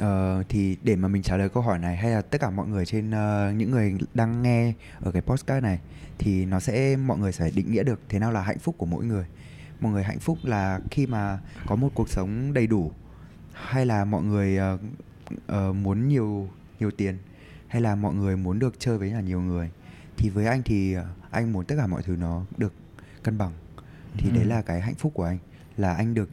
Uh, thì để mà mình trả lời câu hỏi này hay là tất cả mọi người trên uh, những người đang nghe ở cái podcast này thì nó sẽ mọi người sẽ định nghĩa được thế nào là hạnh phúc của mỗi người. Mọi người hạnh phúc là khi mà có một cuộc sống đầy đủ, hay là mọi người uh, uh, muốn nhiều nhiều tiền, hay là mọi người muốn được chơi với là nhiều người. Thì với anh thì uh, anh muốn tất cả mọi thứ nó được cân bằng. Thì ừ. đấy là cái hạnh phúc của anh, là anh được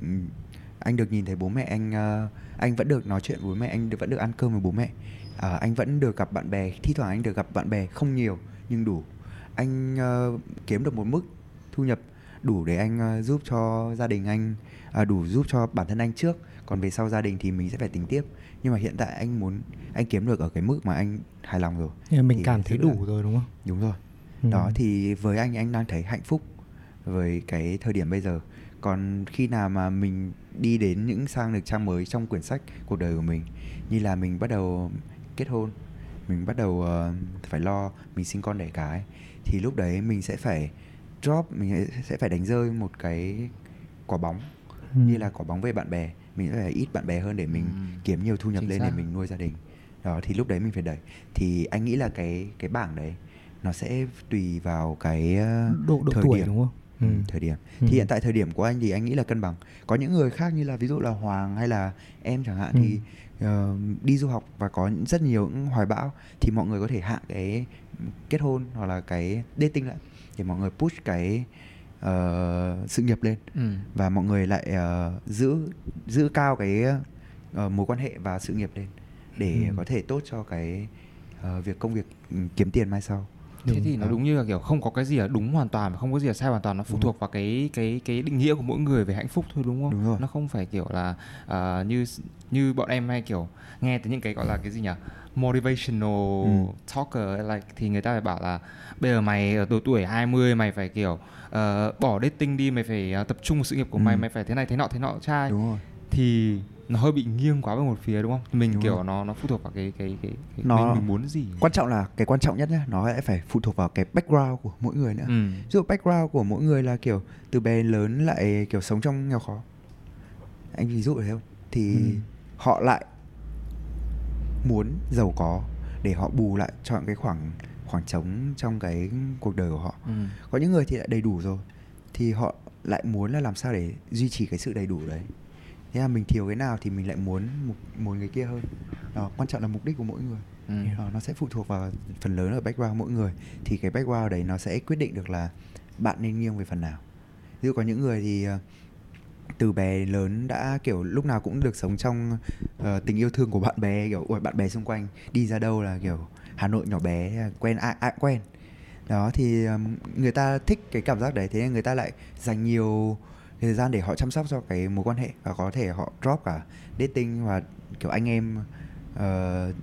anh được nhìn thấy bố mẹ anh, uh, anh vẫn được nói chuyện với bố mẹ, anh vẫn được ăn cơm với bố mẹ, uh, anh vẫn được gặp bạn bè, thi thoảng anh được gặp bạn bè không nhiều nhưng đủ, anh uh, kiếm được một mức thu nhập đủ để anh uh, giúp cho gia đình anh, uh, đủ giúp cho bản thân anh trước, còn về sau gia đình thì mình sẽ phải tính tiếp. Nhưng mà hiện tại anh muốn anh kiếm được ở cái mức mà anh hài lòng rồi. Nhưng mình thì cảm thấy đủ là... rồi đúng không? Đúng rồi. Ừ. Đó thì với anh anh đang thấy hạnh phúc với cái thời điểm bây giờ. Còn khi nào mà mình đi đến những sang được trang mới trong quyển sách cuộc đời của mình, như là mình bắt đầu kết hôn, mình bắt đầu uh, phải lo, mình sinh con đẻ cái, thì lúc đấy mình sẽ phải drop, mình sẽ phải đánh rơi một cái quả bóng, ừ. như là quả bóng về bạn bè. Mình sẽ phải ít bạn bè hơn để mình ừ. kiếm nhiều thu nhập Chính lên xác. Để mình nuôi gia đình. Đó, thì lúc đấy mình phải đẩy. Thì anh nghĩ là cái, cái bảng đấy nó sẽ tùy vào cái độ, độ thời tuổi điểm. Đúng không? Ừ. Thời điểm thì ừ. hiện tại thời điểm của anh thì anh nghĩ là cân bằng. Có những người khác như là ví dụ là Hoàng hay là em chẳng hạn ừ. thì uh, đi du học và có rất nhiều hoài bão, thì mọi người có thể hạ cái kết hôn hoặc là cái dating lại để mọi người push cái uh, sự nghiệp lên ừ. và mọi người lại uh, giữ giữ cao cái uh, mối quan hệ và sự nghiệp lên để ừ. có thể tốt cho cái uh, việc công việc kiếm tiền mai sau. Thế đúng. Thì nó đúng như là kiểu không có cái gì là đúng hoàn toàn mà không có gì là sai hoàn toàn, nó phụ đúng. Thuộc vào cái cái cái định nghĩa của mỗi người về hạnh phúc thôi, đúng không? Đúng, nó không phải kiểu là uh, như như bọn em hay kiểu nghe tới những cái gọi là cái gì nhỉ, motivational ừ. talker like, thì người ta phải bảo là bây giờ mày ở độ tuổi hai mươi mày phải kiểu uh, bỏ dating đi, mày phải uh, tập trung vào sự nghiệp của ừ. mày, mày phải thế này thế nọ thế nọ trai. Đúng rồi. Thì nó hơi bị nghiêng quá về một phía đúng không? Mình đúng kiểu rồi. nó nó phụ thuộc vào cái cái cái, cái nó, mình muốn gì. Quan trọng là cái quan trọng nhất nhá, nó sẽ phải phụ thuộc vào cái background của mỗi người nữa. Ừ. Ví dụ background của mỗi người là kiểu từ bé lớn lại kiểu sống trong nghèo khó. Anh ví dụ thế không? Thì ừ. họ lại muốn giàu có để họ bù lại cho cái khoảng khoảng trống trong cái cuộc đời của họ. Ừ. Có những người thì lại đầy đủ rồi, thì họ lại muốn là làm sao để duy trì cái sự đầy đủ đấy. Thế là mình thiếu cái nào thì mình lại muốn một, một người kia hơn. Đó, quan trọng là mục đích của mỗi người. Ừ. Đó, nó sẽ phụ thuộc vào phần lớn ở background mỗi người. Thì cái background đấy nó sẽ quyết định được là bạn nên nghiêng về phần nào. Ví dụ có những người thì từ bé lớn đã kiểu lúc nào cũng được sống trong uh, tình yêu thương của bạn bè, kiểu ôi bạn bè xung quanh đi ra đâu là kiểu Hà Nội nhỏ bé, quen ai ai quen. Đó thì um, người ta thích cái cảm giác đấy, thế nên người ta lại dành nhiều thời gian để họ chăm sóc cho cái mối quan hệ, và có thể họ drop cả dating và kiểu anh em uh,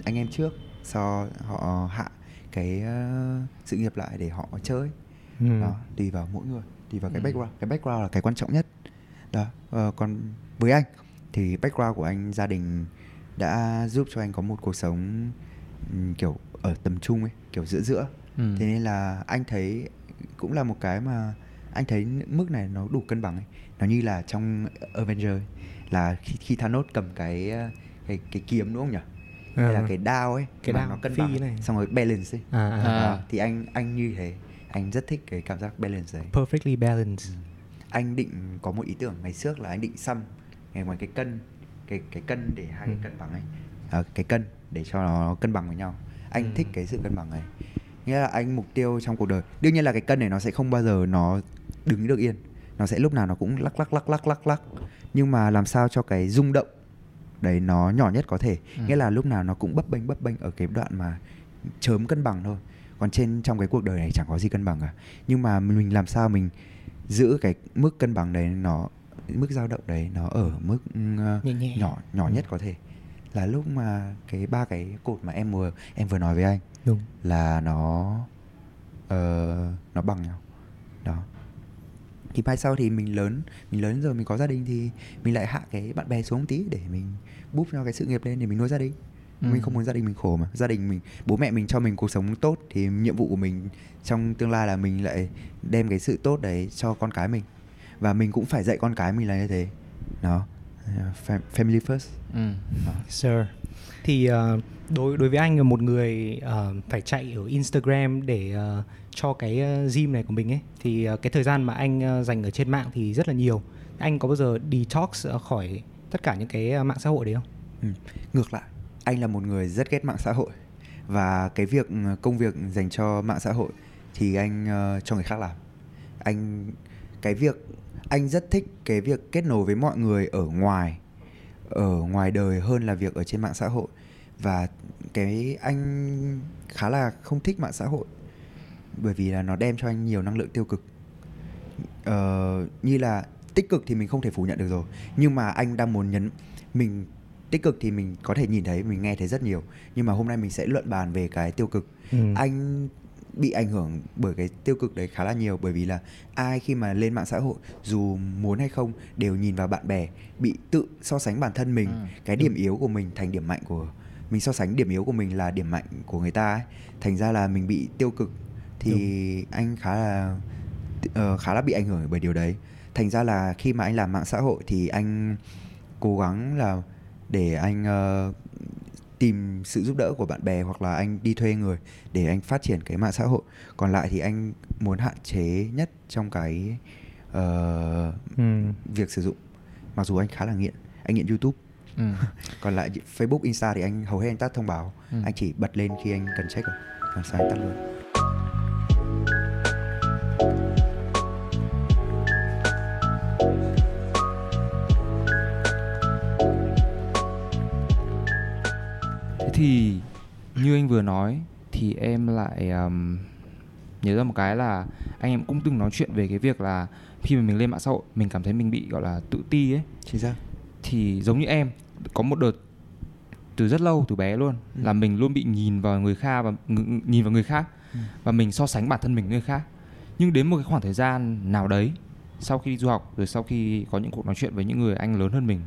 anh em trước, sau họ hạ cái uh, sự nghiệp lại để họ chơi. Ừ. Đó, tùy vào mỗi người, tùy vào cái ừ. background. Cái background là cái quan trọng nhất. Đó, uh, còn với anh thì background của anh, gia đình đã giúp cho anh có một cuộc sống um, kiểu ở tầm trung ấy, kiểu giữa giữa. Ừ. Thế nên là anh thấy cũng là một cái mà anh thấy mức này nó đủ cân bằng ấy. Nó như là trong Avengers là khi, khi Thanos cầm cái cái cái kiếm đúng không nhỉ? Hay à, là cái dao ấy, cái dao nó cân bằng này, xong rồi balance ấy. À, à, à. À, thì anh anh như thế, anh rất thích cái cảm giác balance ấy. Perfectly balanced. Ừ. Anh định có một ý tưởng ngày trước là anh định xăm ngày ngoài cái cân, cái cái cân để hai ừ. cái cân bằng ấy, à, cái cân để cho nó cân bằng với nhau. Anh ừ. thích cái sự cân bằng này. Nghĩa là anh mục tiêu trong cuộc đời, đương nhiên là cái cân này nó sẽ không bao giờ nó đứng được yên, nó sẽ lúc nào nó cũng lắc lắc lắc lắc lắc lắc, nhưng mà làm sao cho cái rung động đấy nó nhỏ nhất có thể. Ừ. Nghĩa là lúc nào nó cũng bấp bênh bấp bênh ở cái đoạn mà chớm cân bằng thôi. Còn trên trong cái cuộc đời này chẳng có gì cân bằng cả, nhưng mà mình làm sao mình giữ cái mức cân bằng đấy, nó mức dao động đấy nó ở mức uh, nhẹ nhẹ. nhỏ nhỏ nhất ừ. có thể, là lúc mà cái ba cái cột mà em vừa em vừa nói với anh. Đúng. Là nó uh, nó bằng nhau. Đó. Thì mai sau thì mình lớn, mình lớn rồi mình có gia đình thì mình lại hạ cái bạn bè xuống tí để mình búp cho cái sự nghiệp lên để mình nuôi gia đình. Ừ. Mình không muốn gia đình mình khổ mà. Gia đình mình, bố mẹ mình cho mình cuộc sống tốt thì nhiệm vụ của mình trong tương lai là mình lại đem cái sự tốt đấy cho con cái mình. Và mình cũng phải dạy con cái mình là như thế. Đó. Family first. Ừ. Đó. Sure. Thì uh, đối đối với anh là một người uh, phải chạy ở Instagram để uh, cho cái gym này của mình ấy, thì uh, cái thời gian mà anh uh, dành ở trên mạng thì rất là nhiều. Anh có bao giờ detox uh, khỏi tất cả những cái uh, mạng xã hội đấy không? Ừ. Ngược lại, anh là một người rất ghét mạng xã hội, và cái việc công việc dành cho mạng xã hội thì anh uh, cho người khác làm. Anh cái việc anh rất thích cái việc kết nối với mọi người ở ngoài ở ngoài đời hơn là việc ở trên mạng xã hội. Và cái anh khá là không thích mạng xã hội bởi vì là nó đem cho anh nhiều năng lượng tiêu cực. Ờ, như là tích cực thì mình không thể phủ nhận được rồi, nhưng mà anh đang muốn nhấn mình tích cực thì mình có thể nhìn thấy, mình nghe thấy rất nhiều, nhưng mà hôm nay mình sẽ luận bàn về cái tiêu cực. Ừ. Anh bị ảnh hưởng bởi cái tiêu cực đấy khá là nhiều, bởi vì là ai khi mà lên mạng xã hội dù muốn hay không đều nhìn vào bạn bè, bị tự so sánh bản thân mình, à, cái điểm yếu của mình thành điểm mạnh của mình, so sánh điểm yếu của mình là điểm mạnh của người ta ấy. Thành ra là mình bị tiêu cực thì đúng. Anh khá là uh, khá là bị ảnh hưởng bởi điều đấy. Thành ra là khi mà anh làm mạng xã hội thì anh cố gắng là để anh uh, tìm sự giúp đỡ của bạn bè, hoặc là anh đi thuê người để anh phát triển cái mạng xã hội. Còn lại thì anh muốn hạn chế nhất trong cái uh, ừ. việc sử dụng. Mặc dù anh khá là nghiện, anh nghiện YouTube. Ừ. Còn lại Facebook, Insta thì anh hầu hết anh tắt thông báo. Ừ. Anh chỉ bật lên khi anh cần check rồi, còn sau anh tắt luôn. Thì như anh vừa nói thì em lại um, nhớ ra một cái là anh em cũng từng nói chuyện về cái việc là khi mà mình lên mạng xã hội mình cảm thấy mình bị gọi là tự ti ấy. Chính xác. Thì giống như em có một đợt từ rất lâu, từ bé luôn, ừ. là mình luôn bị nhìn vào người khác và ng- nhìn vào người khác ừ. và mình so sánh bản thân mình với người khác. Nhưng đến một cái khoảng thời gian nào đấy sau khi đi du học, rồi sau khi có những cuộc nói chuyện với những người anh lớn hơn mình,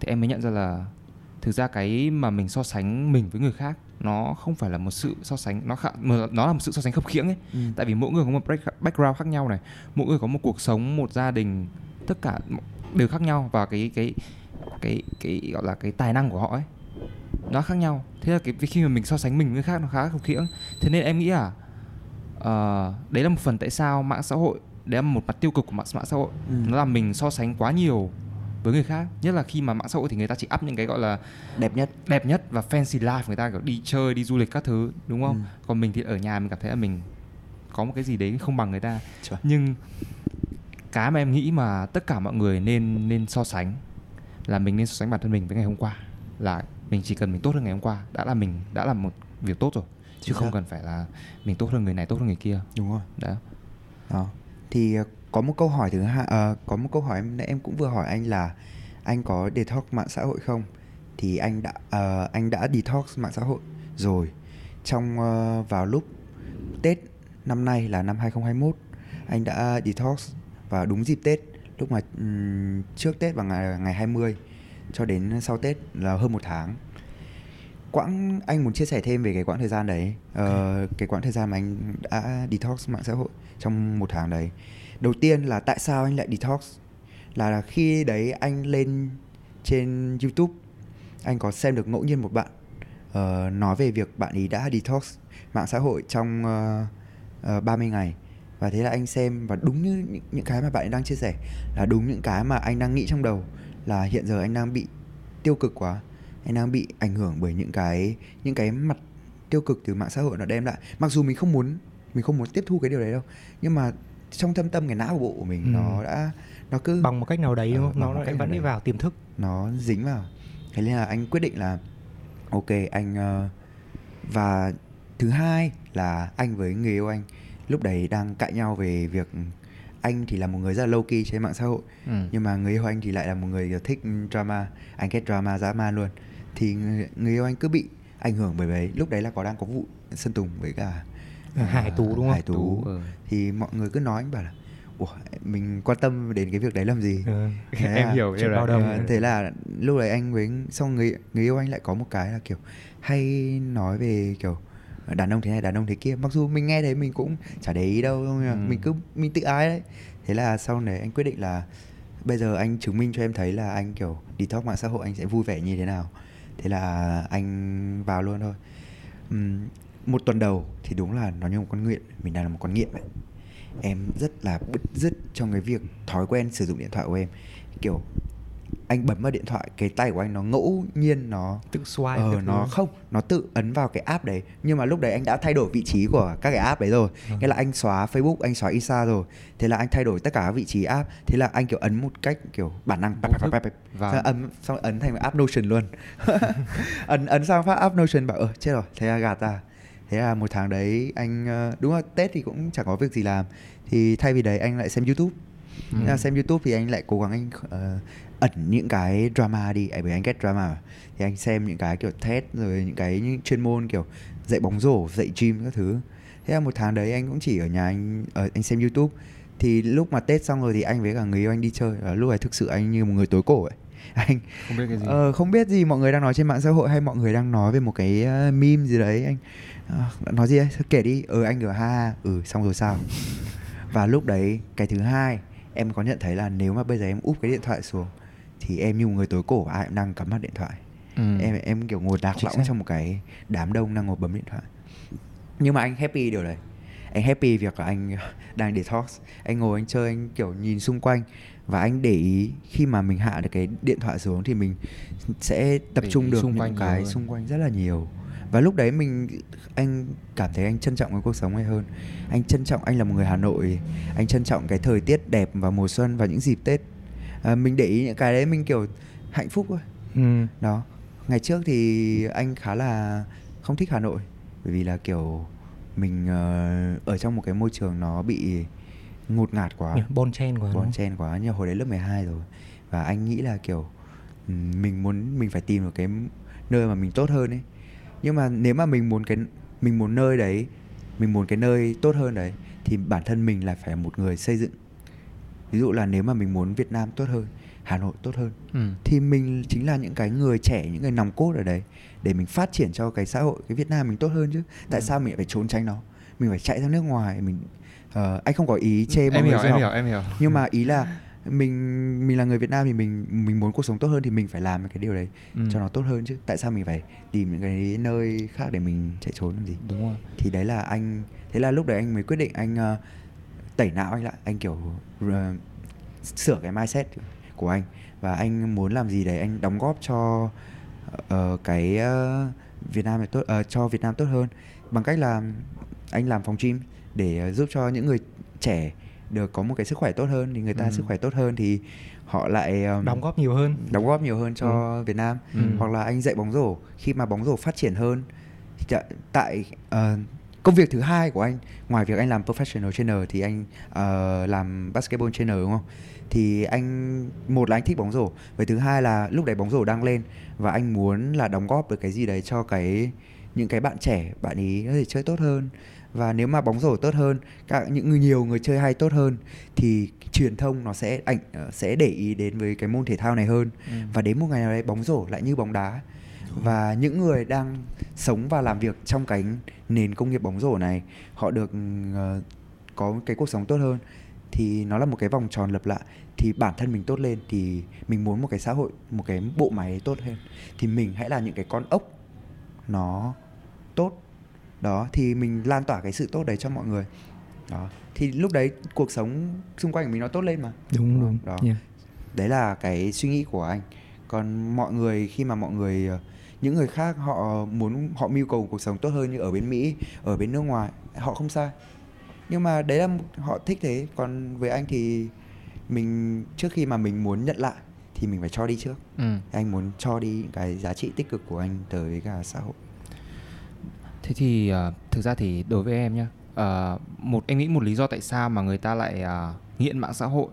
thì em mới nhận ra là thực ra cái mà mình so sánh mình với người khác nó không phải là một sự so sánh, nó khá, nó là một sự so sánh khập khiễng ấy. Ừ. Tại vì mỗi người có một background khác nhau này, mỗi người có một cuộc sống, một gia đình, tất cả đều khác nhau, và cái cái cái cái gọi là cái tài năng của họ ấy nó khác nhau. Thế là cái khi mà mình so sánh mình với người khác nó khá là khập khiễng. Thế nên em nghĩ à uh, đấy là một phần tại sao mạng xã hội, đấy là một mặt tiêu cực của mạng, mạng xã hội. Ừ. Nó làm mình so sánh quá nhiều với người khác, nhất là khi mà mạng xã hội thì người ta chỉ up những cái gọi là đẹp nhất, đẹp nhất và fancy life, người ta kiểu đi chơi, đi du lịch các thứ, đúng không? Ừ. Còn mình thì ở nhà mình cảm thấy là mình có một cái gì đấy không bằng người ta. Trời. Nhưng cái mà em nghĩ mà tất cả mọi người nên nên so sánh là mình nên so sánh bản thân mình với ngày hôm qua, là mình chỉ cần mình tốt hơn ngày hôm qua đã là mình đã làm một việc tốt rồi, chứ không cần phải là mình tốt hơn người này, tốt hơn người kia. Đúng rồi. Đó. Đó. Thì Có một câu hỏi thứ hai, à, có một câu hỏi nãy em cũng vừa hỏi anh là anh có detox mạng xã hội không? Thì anh đã uh, anh đã detox mạng xã hội rồi. Trong uh, vào lúc Tết năm nay là năm hai không hai mốt, anh đã detox và đúng dịp Tết, lúc mà um, trước Tết và ngày ngày hai mươi cho đến sau Tết là hơn một tháng. Quãng anh muốn chia sẻ thêm về cái quãng thời gian đấy, okay. uh, cái quãng thời gian mà anh đã detox mạng xã hội trong một tháng đấy. Đầu tiên là tại sao anh lại detox, là khi đấy anh lên trên YouTube, anh có xem được ngẫu nhiên một bạn uh, nói về việc bạn ấy đã detox mạng xã hội trong uh, uh, ba mươi ngày. Và thế là anh xem, và đúng như những, những cái mà bạn ấy đang chia sẻ, là đúng những cái mà anh đang nghĩ trong đầu, là hiện giờ anh đang bị tiêu cực quá, anh đang bị ảnh hưởng bởi những cái những cái mặt tiêu cực từ mạng xã hội nó đem lại. Mặc dù mình không muốn mình không muốn tiếp thu cái điều đấy đâu, nhưng mà trong thâm tâm cái não của bộ của mình ừ. nó đã nó cứ bằng một cách nào đấy, đúng không? Nó nó vẫn đi vào tiềm thức, nó dính vào. Thế nên là anh quyết định là ok anh uh, và thứ hai là anh với người yêu anh lúc đấy đang cãi nhau về việc anh thì là một người rất là low key trên mạng xã hội, ừ. nhưng mà người yêu anh thì lại là một người thích drama, anh ghét drama dã man luôn. Thì người, người yêu anh cứ bị ảnh hưởng bởi vậy. Lúc đấy là có đang có vụ Sơn Tùng với cả à, Hải Tú, đúng không? Hải Tú, Tú ừ. Thì mọi người cứ nói, anh bảo là ủa, mình quan tâm đến cái việc đấy làm gì? Ừ. Thế em là, hiểu hiểu rồi. Là, thế là lúc đấy anh với xong người người yêu anh lại có một cái là kiểu hay nói về kiểu đàn ông thế này, đàn ông thế kia. Mặc dù mình nghe thấy mình cũng chả để ý đâu, nhưng mà ừ. mình cứ mình tự ái đấy. Thế là sau này anh quyết định là bây giờ anh chứng minh cho em thấy là anh kiểu detox mạng xã hội anh sẽ vui vẻ như thế nào. Thế là anh vào luôn thôi. uhm, Một tuần đầu thì đúng là nó như một con nghiện. Mình đang là một con nghiện vậy. Em rất là bứt rứt trong cái việc thói quen sử dụng điện thoại của em. Kiểu anh bấm vào điện thoại, cái tay của anh nó ngẫu nhiên nó tự swipe, ờ, nó đúng. Không, nó tự ấn vào cái app đấy. Nhưng mà lúc đấy anh đã thay đổi vị trí của các cái app đấy rồi. ừ. Nghĩa là anh xóa Facebook, anh xóa Insta rồi. Thế là anh thay đổi tất cả các vị trí app. Thế là anh kiểu ấn một cách kiểu bản năng, và... ấn, xong ấn thành app Notion luôn. ấn, ấn sang phát app Notion, bảo ờ chết rồi, thế là gạt ra. Thế là một tháng đấy anh, đúng là Tết thì cũng chẳng có việc gì làm, thì thay vì đấy anh lại xem YouTube. ừ. Thế là xem YouTube thì anh lại cố gắng anh uh, ẩn những cái drama đi, bởi anh ghét drama. Thì anh xem những cái kiểu TED, rồi những cái những chuyên môn kiểu dạy bóng rổ, dạy gym các thứ. Thế là một tháng đấy anh cũng chỉ ở nhà anh, uh, anh xem YouTube. Thì lúc mà Tết xong rồi thì anh với cả người yêu anh đi chơi. uh, Lúc này thực sự anh như một người tối cổ ấy. Anh không biết cái gì, uh, không biết gì mọi người đang nói trên mạng xã hội, hay mọi người đang nói về một cái uh, meme gì đấy. Anh uh, nói gì ấy, kể đi. Ừ anh kiểu ha ha, ừ xong rồi sao. Và lúc đấy cái thứ hai em có nhận thấy là nếu mà bây giờ em úp cái điện thoại xuống thì em như một người tối cổ, ai cũng đang cắm mặt điện thoại. ừ. em em kiểu ngồi lạc lõng trong một cái đám đông đang ngồi bấm điện thoại. Nhưng mà anh happy điều đấy, anh happy việc là anh đang detox. Anh ngồi anh chơi, anh kiểu nhìn xung quanh, và anh để ý khi mà mình hạ được cái điện thoại xuống thì mình sẽ tập để trung được những cái rồi. Xung quanh rất là nhiều. Và lúc đấy mình anh cảm thấy anh trân trọng cái cuộc sống này hơn. Anh trân trọng, anh là một người Hà Nội, anh trân trọng cái thời tiết đẹp và mùa xuân và những dịp Tết. À, mình để ý những cái đấy mình kiểu hạnh phúc thôi. ừ. Đó. Ngày trước thì anh khá là không thích Hà Nội, bởi vì là kiểu mình uh, ở trong một cái môi trường nó bị ngột ngạt quá, bon chen quá, bon chen quá. Nhưng hồi đấy lớp mười hai rồi, và anh nghĩ là kiểu mình muốn mình phải tìm một cái nơi mà mình tốt hơn ấy. Nhưng mà nếu mà mình muốn cái mình muốn nơi đấy, mình muốn cái nơi tốt hơn đấy, thì bản thân mình là phải một người xây dựng. Ví dụ là nếu mà mình muốn Việt Nam tốt hơn, Hà Nội tốt hơn, ừ. thì mình chính là những cái người trẻ, những người nòng cốt ở đấy, để mình phát triển cho cái xã hội, cái Việt Nam mình tốt hơn chứ. Tại ừ. sao mình phải trốn tránh nó, mình phải chạy ra nước ngoài. Mình uh, anh không có ý chê mọi em người hiểu, em học. hiểu, em hiểu. Nhưng mà ý là mình mình là người Việt Nam thì mình mình muốn cuộc sống tốt hơn thì mình phải làm cái điều đấy ừ. cho nó tốt hơn chứ. Tại sao mình phải tìm những cái nơi khác để mình chạy trốn làm gì? Đúng rồi. Thì đấy là anh, thế là lúc đấy anh mới quyết định anh uh, tẩy não anh lại, anh kiểu uh, sửa cái mindset của anh, và anh muốn làm gì đấy anh đóng góp cho uh, cái uh, Việt Nam tốt, uh, cho Việt Nam tốt hơn, bằng cách là anh làm phòng gym để uh, giúp cho những người trẻ được có một cái sức khỏe tốt hơn. Thì người ta ừ. sức khỏe tốt hơn thì họ lại um, đóng góp nhiều hơn, đóng góp nhiều hơn cho ừ. Việt Nam. ừ. Hoặc là anh dạy bóng rổ, khi mà bóng rổ phát triển hơn tại uh, Công việc thứ hai của anh, ngoài việc anh làm professional trainer thì anh uh, làm basketball trainer đúng không? Thì anh, một là anh thích bóng rổ, với thứ hai là lúc đấy bóng rổ đang lên và anh muốn là đóng góp được cái gì đấy cho cái những cái bạn trẻ, bạn ý có thể chơi tốt hơn. Và nếu mà bóng rổ tốt hơn, các những người nhiều người chơi hay tốt hơn thì truyền thông nó sẽ ảnh sẽ để ý đến với cái môn thể thao này hơn. Ừ. Và đến một ngày nào đấy bóng rổ lại như bóng đá. Đúng. Và những người đang sống và làm việc trong cái nền công nghiệp bóng rổ này, họ được uh, có cái cuộc sống tốt hơn, thì nó là một cái vòng tròn lặp lại. Thì bản thân mình tốt lên thì mình muốn một cái xã hội, một cái bộ máy tốt hơn, thì mình hãy là những cái con ốc nó tốt. Đó, thì mình lan tỏa cái sự tốt đấy cho mọi người. Đó, thì lúc đấy cuộc sống xung quanh của mình nó tốt lên mà. Đúng, đúng. Đó. Yeah. Đấy là cái suy nghĩ của anh. Còn mọi người, khi mà mọi người, những người khác họ muốn, họ mưu cầu cuộc sống tốt hơn như ở bên Mỹ, ở bên nước ngoài, họ không sai. Nhưng mà đấy là họ thích thế. Còn với anh thì mình, trước khi mà mình muốn nhận lại thì mình phải cho đi trước. Ừ. Anh muốn cho đi cái giá trị tích cực của anh tới cả xã hội. Thế thì uh, thực ra thì đối với em nhá, uh, một em nghĩ một lý do tại sao mà người ta lại uh, nghiện mạng xã hội,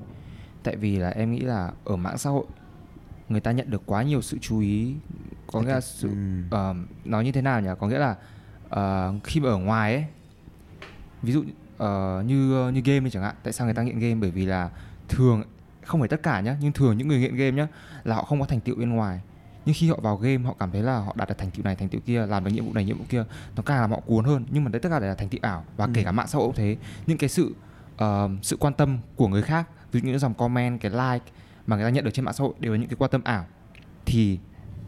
tại vì là em nghĩ là ở mạng xã hội người ta nhận được quá nhiều sự chú ý, có nghĩa là sự uh, nói như thế nào nhỉ, có nghĩa là uh, khi mà ở ngoài ấy, ví dụ uh, như như game đi chẳng hạn, tại sao người ta nghiện game, bởi vì là thường không phải tất cả nhá, nhưng thường những người nghiện game nhá là họ không có thành tựu bên ngoài. Nhưng khi họ vào game, họ cảm thấy là họ đạt được thành tựu này, thành tựu kia, làm được nhiệm vụ này, nhiệm vụ kia, nó càng làm họ cuốn hơn. Nhưng mà đấy tất cả đều là thành tựu ảo. Và ừ. kể cả mạng xã hội cũng thế. Những cái sự uh, sự quan tâm của người khác, ví dụ những dòng comment, cái like mà người ta nhận được trên mạng xã hội đều là những cái quan tâm ảo. Thì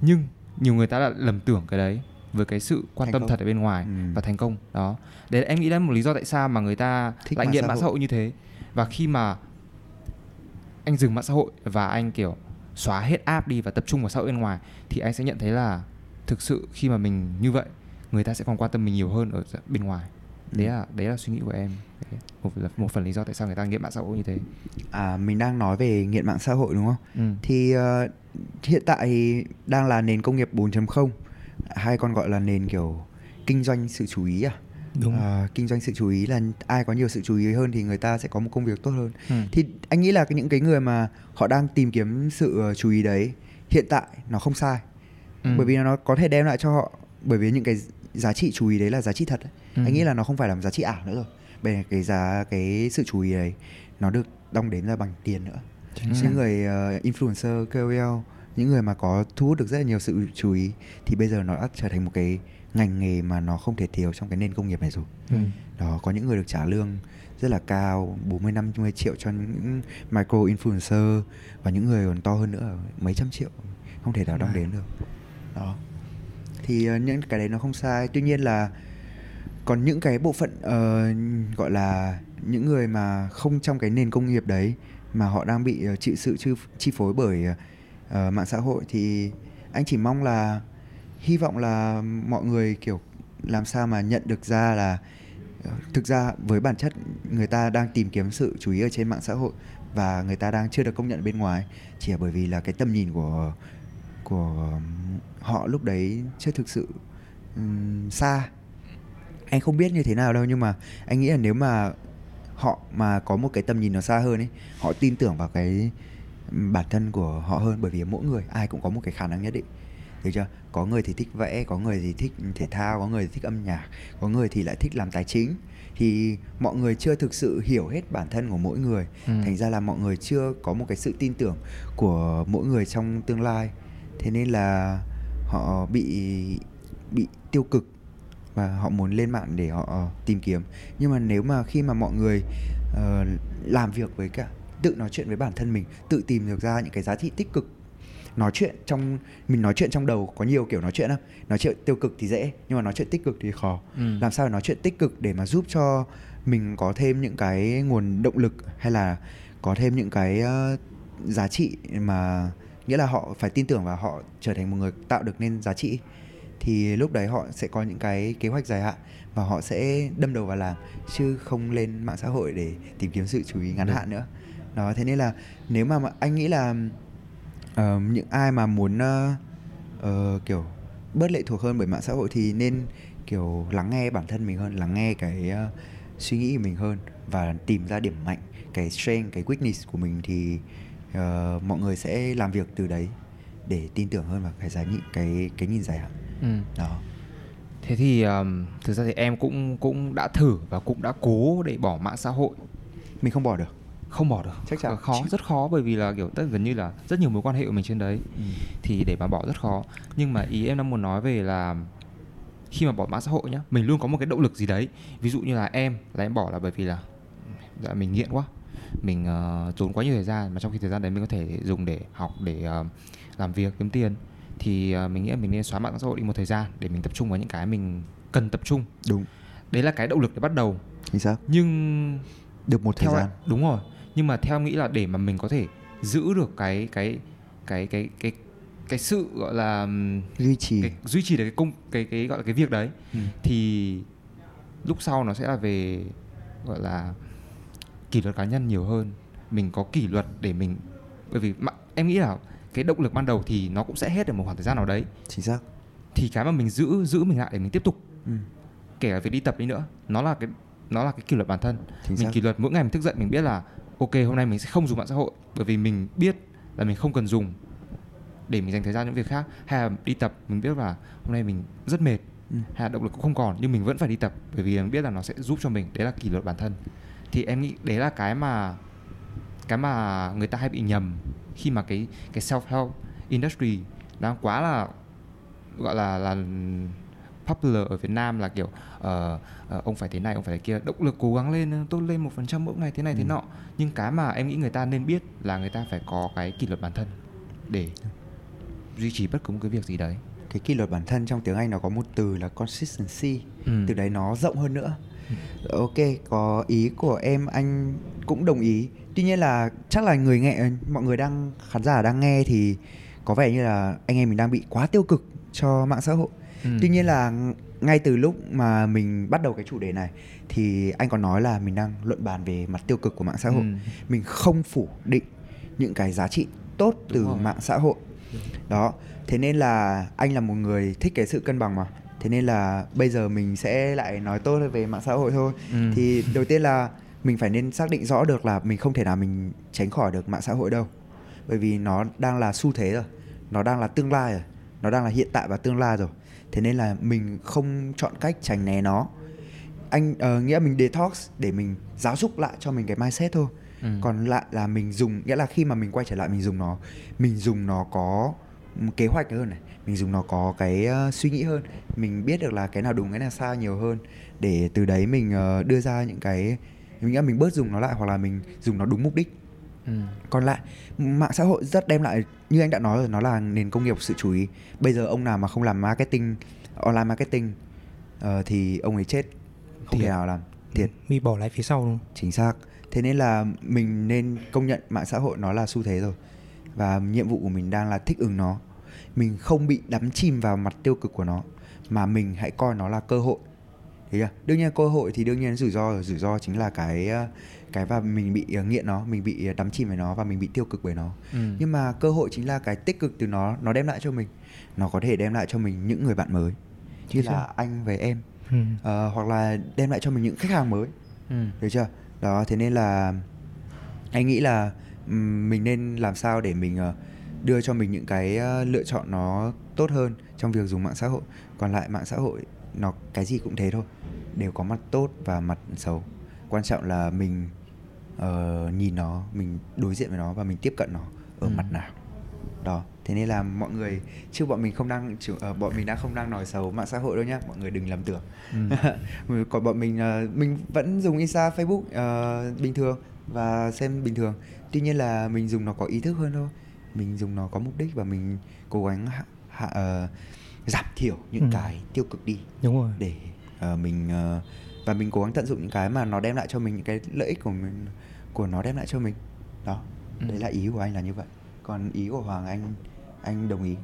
nhưng nhiều người ta đã lầm tưởng cái đấy với cái sự quan thành tâm công. Thật ở bên ngoài. Ừ. Và thành công đó. Đấy là em nghĩ là một lý do tại sao mà người ta thích lại nghiện mạng xã hội như thế. Và khi mà anh dừng mạng xã hội và anh kiểu xóa hết app đi và tập trung vào xã hội bên ngoài, thì anh sẽ nhận thấy là thực sự khi mà mình như vậy, người ta sẽ còn quan tâm mình nhiều hơn ở bên ngoài. Đấy là, đấy là suy nghĩ của em. Một, một phần lý do tại sao người ta nghiện mạng xã hội như thế. À, mình đang nói về nghiện mạng xã hội đúng không? Ừ. Thì uh, hiện tại đang là nền công nghiệp bốn chấm không, hay còn gọi là nền kiểu kinh doanh sự chú ý à? Đúng. À, kinh doanh sự chú ý là ai có nhiều sự chú ý hơn thì người ta sẽ có một công việc tốt hơn. Ừ. Thì anh nghĩ là những cái người mà họ đang tìm kiếm sự chú ý đấy, hiện tại nó không sai. Ừ. Bởi vì nó có thể đem lại cho họ, bởi vì những cái giá trị chú ý đấy là giá trị thật. Ừ. Anh nghĩ là nó không phải là một giá trị ảo nữa rồi. Bởi vì cái giá, cái sự chú ý đấy nó được đong đếm ra bằng tiền nữa. Chính những rồi. Người uh, influencer, K O L, những người mà có thu hút được rất là nhiều sự chú ý thì bây giờ nó đã trở thành một cái ngành nghề mà nó không thể thiếu trong cái nền công nghiệp này rồi. Ừ. Đó, có những người được trả lương rất là cao, bốn mươi năm mươi triệu cho những micro influencer, và những người còn to hơn nữa mấy trăm triệu, không thể nào đong đếm được. Đó. Thì uh, những cái đấy nó không sai, tuy nhiên là còn những cái bộ phận uh, gọi là những người mà không trong cái nền công nghiệp đấy mà họ đang bị uh, chịu sự chi phối bởi uh, mạng xã hội, thì anh chỉ mong là hy vọng là mọi người kiểu làm sao mà nhận được ra là thực ra với bản chất người ta đang tìm kiếm sự chú ý ở trên mạng xã hội và người ta đang chưa được công nhận bên ngoài, chỉ là bởi vì là cái tầm nhìn của của họ lúc đấy chưa thực sự um, xa. Anh không biết như thế nào đâu, nhưng mà anh nghĩ là nếu mà họ mà có một cái tầm nhìn nó xa hơn ấy, họ tin tưởng vào cái bản thân của họ hơn, bởi vì mỗi người ai cũng có một cái khả năng nhất định. Được chưa? Có người thì thích vẽ, có người thì thích thể thao, có người thì thích âm nhạc, có người thì lại thích làm tài chính. Thì mọi người chưa thực sự hiểu hết bản thân của mỗi người. Ừ. Thành ra là mọi người chưa có một cái sự tin tưởng của mỗi người trong tương lai. Thế nên là họ bị bị tiêu cực và họ muốn lên mạng để họ tìm kiếm. Nhưng mà nếu mà khi mà mọi người uh, làm việc với cả, tự nói chuyện với bản thân mình, tự tìm được ra những cái giá trị tích cực. Nói chuyện trong mình nói chuyện trong đầu có nhiều kiểu nói chuyện lắm. Nói chuyện tiêu cực thì dễ, nhưng mà nói chuyện tích cực thì khó. Ừ. Làm sao để nói chuyện tích cực để mà giúp cho mình có thêm những cái nguồn động lực, hay là có thêm những cái uh, giá trị, mà nghĩa là họ phải tin tưởng và họ trở thành một người tạo được nên giá trị. Thì lúc đấy họ sẽ có những cái kế hoạch dài hạn và họ sẽ đâm đầu vào làm, chứ không lên mạng xã hội để tìm kiếm sự chú ý ngắn hạn nữa. Đó, thế nên là nếu mà anh nghĩ là Uh, những ai mà muốn uh, uh, kiểu bớt lệ thuộc hơn bởi mạng xã hội thì nên kiểu lắng nghe bản thân mình hơn, lắng nghe cái uh, suy nghĩ của mình hơn và tìm ra điểm mạnh, cái strength, cái weakness của mình, thì uh, mọi người sẽ làm việc từ đấy để tin tưởng hơn vào cái giải nghị, cái cái nhìn dài hạn. Ừ. Đó. Thế thì um, thực ra thì em cũng cũng đã thử và cũng đã cố để bỏ mạng xã hội. Mình không bỏ được. Không bỏ được. Chắc chắn khó, Chắc... rất khó, bởi vì là kiểu tất gần như là rất nhiều mối quan hệ của mình trên đấy. Ừ. Thì để mà bỏ rất khó. Nhưng mà ý em đang muốn nói về là khi mà bỏ mạng xã hội nhá, mình luôn có một cái động lực gì đấy. Ví dụ như là em là em bỏ là bởi vì là dạ, mình nghiện quá, mình uh, tốn quá nhiều thời gian, mà trong khi thời gian đấy mình có thể dùng để học, để uh, làm việc kiếm tiền, thì uh, mình nghĩ là mình nên xóa mạng xã hội đi một thời gian để mình tập trung vào những cái mình cần tập trung. Đúng. Đấy là cái động lực để bắt đầu. Chính xác. Nhưng được một thời gian. Là, đúng rồi. Nhưng mà theo em nghĩ là để mà mình có thể giữ được cái cái cái cái cái cái sự gọi là duy trì cái, duy trì được cái công cái cái gọi là cái việc đấy, ừ. thì lúc sau nó sẽ là về gọi là kỷ luật cá nhân nhiều hơn. Mình có kỷ luật để mình, bởi vì mà, em nghĩ là cái động lực ban đầu thì nó cũng sẽ hết ở một khoảng thời gian nào đấy. Chính xác. Thì cái mà mình giữ giữ mình lại để mình tiếp tục, ừ. kể cả việc đi tập đi nữa, nó là cái nó là cái kỷ luật bản thân. Chính mình xác. Kỷ luật mỗi ngày mình thức dậy, mình biết là ok, hôm nay mình sẽ không dùng mạng xã hội, bởi vì mình biết là mình không cần dùng để mình dành thời gian những việc khác. Hay là đi tập, mình biết là hôm nay mình rất mệt, ừ. hay là động lực cũng không còn, nhưng mình vẫn phải đi tập, bởi vì mình biết là nó sẽ giúp cho mình. Đấy là kỷ luật bản thân. Thì em nghĩ đấy là cái mà cái mà người ta hay bị nhầm khi mà cái cái self-help industry đang quá là gọi là là popular ở Việt Nam, là kiểu uh, uh, ông phải thế này, ông phải thế kia, động lực cố gắng lên, tốt lên một phần trăm mỗi ngày, thế này, ừ. thế nọ. Nhưng cái mà em nghĩ người ta nên biết là người ta phải có cái kỷ luật bản thân để duy trì bất cứ một cái việc gì đấy. Cái kỷ luật bản thân trong tiếng Anh nó có một từ là consistency, ừ. từ đấy nó rộng hơn nữa. Ừ. Ok, có ý của em, anh cũng đồng ý. Tuy nhiên là chắc là người nghe, mọi người đang khán giả đang nghe thì có vẻ như là anh em mình đang bị quá tiêu cực cho mạng xã hội. Ừ. Tuy nhiên là ngay từ lúc mà mình bắt đầu cái chủ đề này thì anh còn nói là mình đang luận bàn về mặt tiêu cực của mạng xã hội. Ừ. Mình không phủ định những cái giá trị tốt từ Đúng rồi. Mạng xã hội. Đó, thế nên là anh là một người thích cái sự cân bằng mà. Thế nên là bây giờ mình sẽ lại nói tốt về mạng xã hội thôi. Ừ. Thì đầu tiên là mình phải nên xác định rõ được là mình không thể nào mình tránh khỏi được mạng xã hội đâu. Bởi vì nó đang là xu thế rồi, nó đang là tương lai rồi, nó đang là hiện tại và tương lai rồi. Thế nên là mình không chọn cách tránh né nó. Anh uh, nghĩa là mình detox để mình giáo dục lại cho mình cái mindset thôi. Ừ. Còn lại là mình dùng, nghĩa là khi mà mình quay trở lại mình dùng nó, mình dùng nó có kế hoạch hơn này, mình dùng nó có cái uh, suy nghĩ hơn, mình biết được là cái nào đúng cái nào sai nhiều hơn, để từ đấy mình uh, đưa ra những cái, mình nghĩ là mình bớt dùng nó lại, hoặc là mình dùng nó đúng mục đích. Ừ. Còn lại mạng xã hội rất đem lại, như anh đã nói rồi, nó là nền công nghiệp sự chú ý. Bây giờ ông nào mà không làm marketing, online marketing uh, thì ông ấy chết, không thiệt. Thể nào làm thiệt, bị bỏ lại phía sau luôn. Chính xác. Thế nên là mình nên công nhận mạng xã hội nó là xu thế rồi, và nhiệm vụ của mình đang là thích ứng nó. Mình không bị đắm chìm vào mặt tiêu cực của nó, mà mình hãy coi nó là cơ hội. Thế à? Đương nhiên cơ hội thì đương nhiên rủi ro rồi. Rủi ro chính là cái cái và mình bị nghiện nó, mình bị đắm chìm với nó và mình bị tiêu cực với nó. Ừ. Nhưng mà cơ hội chính là cái tích cực từ nó, nó đem lại cho mình. Nó có thể đem lại cho mình những người bạn mới, như là sao? Anh với em, ừ. à, hoặc là đem lại cho mình những khách hàng mới. Ừ. Được chưa? Đó, thế nên là anh nghĩ là mình nên làm sao để mình đưa cho mình những cái lựa chọn nó tốt hơn trong việc dùng mạng xã hội. Còn lại mạng xã hội nó cái gì cũng thế thôi, đều có mặt tốt và mặt xấu. Quan trọng là mình uh, nhìn nó, mình đối diện với nó và mình tiếp cận nó ở ừ. mặt nào. Đó, thế nên là mọi người, chứ bọn mình không đang chứ, uh, bọn mình đã không đang nói xấu mạng xã hội đâu nhá, mọi người đừng lầm tưởng. Ừ. Còn bọn mình uh, mình vẫn dùng Insta, Facebook uh, bình thường và xem bình thường. Tuy nhiên là mình dùng nó có ý thức hơn thôi. Mình dùng nó có mục đích và mình cố gắng hạ, hạ, uh, giảm thiểu những ừ. cái tiêu cực đi. Đúng rồi. Để uh, mình uh, và mình cố gắng tận dụng những cái mà nó đem lại cho mình, những cái lợi ích của mình, của nó đem lại cho mình. Đó. Ừ. Đấy là ý của anh là như vậy. Còn ý của Hoàng anh anh đồng ý.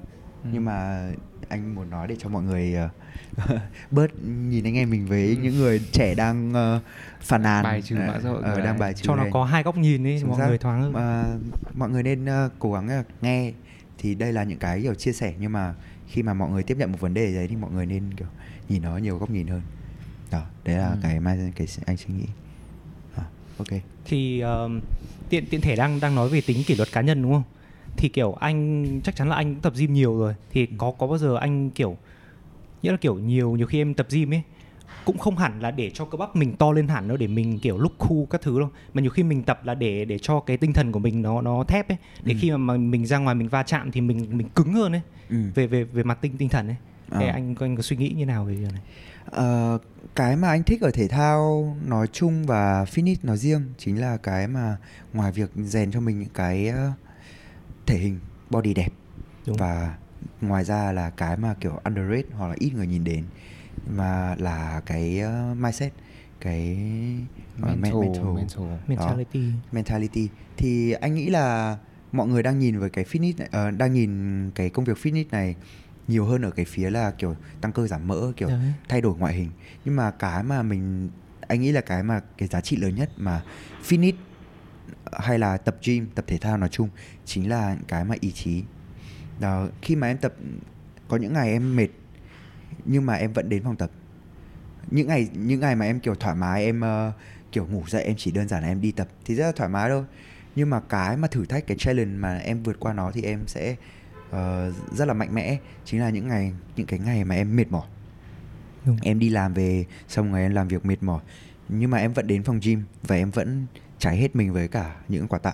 Ừ. Nhưng mà anh muốn nói để cho mọi người uh, bớt nhìn anh em mình với ừ. những người trẻ đang uh, phàn nàn, bài trừ mạng xã hội, uh, đang bài trừ cho này. Nó có hai góc nhìn ấy, mọi người thoáng hơn. Uh, mọi người nên uh, cố gắng uh, nghe. Thì đây là những cái kiểu chia sẻ, nhưng mà khi mà mọi người tiếp nhận một vấn đề đấy thì mọi người nên kiểu nhìn nó nhiều góc nhìn hơn. Đó, đấy là ừ. cái mà cái anh suy nghĩ. Đó, ok. Thì uh, tiện tiện thể đang đang nói về tính kỷ luật cá nhân đúng không? Thì kiểu anh chắc chắn là anh cũng tập gym nhiều rồi. Thì có có bao giờ anh kiểu, nghĩa là kiểu nhiều nhiều khi em tập gym ấy cũng không hẳn là để cho cơ bắp mình to lên hẳn đâu, để mình kiểu look cool các thứ đâu, mà nhiều khi mình tập là để để cho cái tinh thần của mình nó nó thép ấy, để ừ. khi mà mình ra ngoài mình va chạm thì mình mình cứng hơn ấy, ừ. về về về mặt tinh tinh thần ấy. À. Thế anh anh có suy nghĩ như nào về điều này? À, cái mà anh thích ở thể thao nói chung và fitness nói riêng chính là cái mà ngoài việc rèn cho mình những cái thể hình body đẹp, đúng, và ngoài ra là cái mà kiểu underrated hoặc là ít người nhìn đến mà là cái uh, mindset, cái mental, uh, mental, mental. mentality. mentality. Thì anh nghĩ là mọi người đang nhìn với cái fitness này, uh, đang nhìn cái công việc fitness này nhiều hơn ở cái phía là kiểu tăng cơ giảm mỡ, kiểu đấy, thay đổi ngoại hình. Nhưng mà cái mà mình, anh nghĩ là cái mà cái giá trị lớn nhất mà fitness hay là tập gym, tập thể thao nói chung chính là cái mà ý chí. Đó, khi mà em tập, có những ngày em mệt nhưng mà em vẫn đến phòng tập. Những ngày những ngày mà em kiểu thoải mái, em uh, kiểu ngủ dậy em chỉ đơn giản là em đi tập thì rất là thoải mái thôi. Nhưng mà cái mà thử thách, cái challenge mà em vượt qua nó thì em sẽ uh, rất là mạnh mẽ. Chính là những ngày những cái ngày mà em mệt mỏi. Đúng. Em đi làm về xong rồi em làm việc mệt mỏi, nhưng mà em vẫn đến phòng gym và em vẫn cháy hết mình với cả những quả tạ.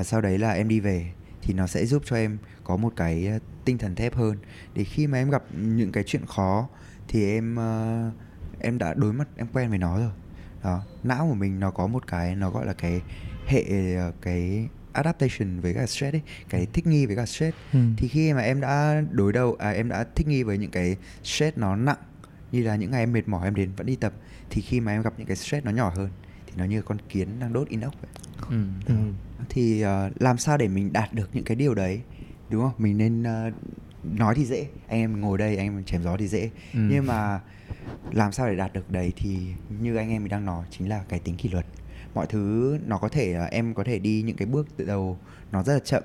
uh, Sau đấy là em đi về thì nó sẽ giúp cho em có một cái tinh thần thép hơn, để khi mà em gặp những cái chuyện khó thì em uh, em đã đối mặt, em quen với nó rồi. Đó, não của mình nó có một cái, nó gọi là cái hệ cái adaptation với cả stress ấy, cái thích nghi với cả stress. Ừ. Thì khi mà em đã đối đầu, à, em đã thích nghi với những cái stress nó nặng, như là những ngày em mệt mỏi em đến vẫn đi tập, thì khi mà em gặp những cái stress nó nhỏ hơn thì nó như con kiến đang đốt inox vậy. Ừ. Ừ. Thì uh, làm sao để mình đạt được những cái điều đấy, đúng không? Mình nên uh, nói thì dễ, anh em ngồi đây anh em chém gió thì dễ, ừ. nhưng mà làm sao để đạt được đấy thì như anh em mình đang nói chính là cái tính kỷ luật. Mọi thứ nó có thể uh, em có thể đi những cái bước từ đầu nó rất là chậm.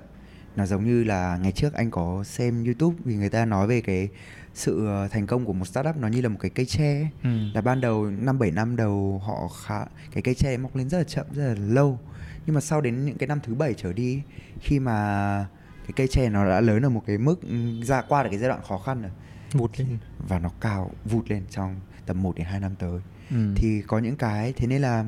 Nó giống như là ngày trước anh có xem YouTube thì người ta nói về cái sự thành công của một startup nó như là một cái cây tre. Ừ. Là ban đầu năm bảy năm đầu họ khá, cái cây tre mọc lên rất là chậm, rất là lâu. Nhưng mà sau đến những cái năm thứ bảy trở đi, khi mà cái cây tre nó đã lớn ở một cái mức, ra qua được cái giai đoạn khó khăn rồi, vụt lên và nó cao vụt lên trong tầm một đến hai năm tới. Ừ. Thì có những cái, thế nên là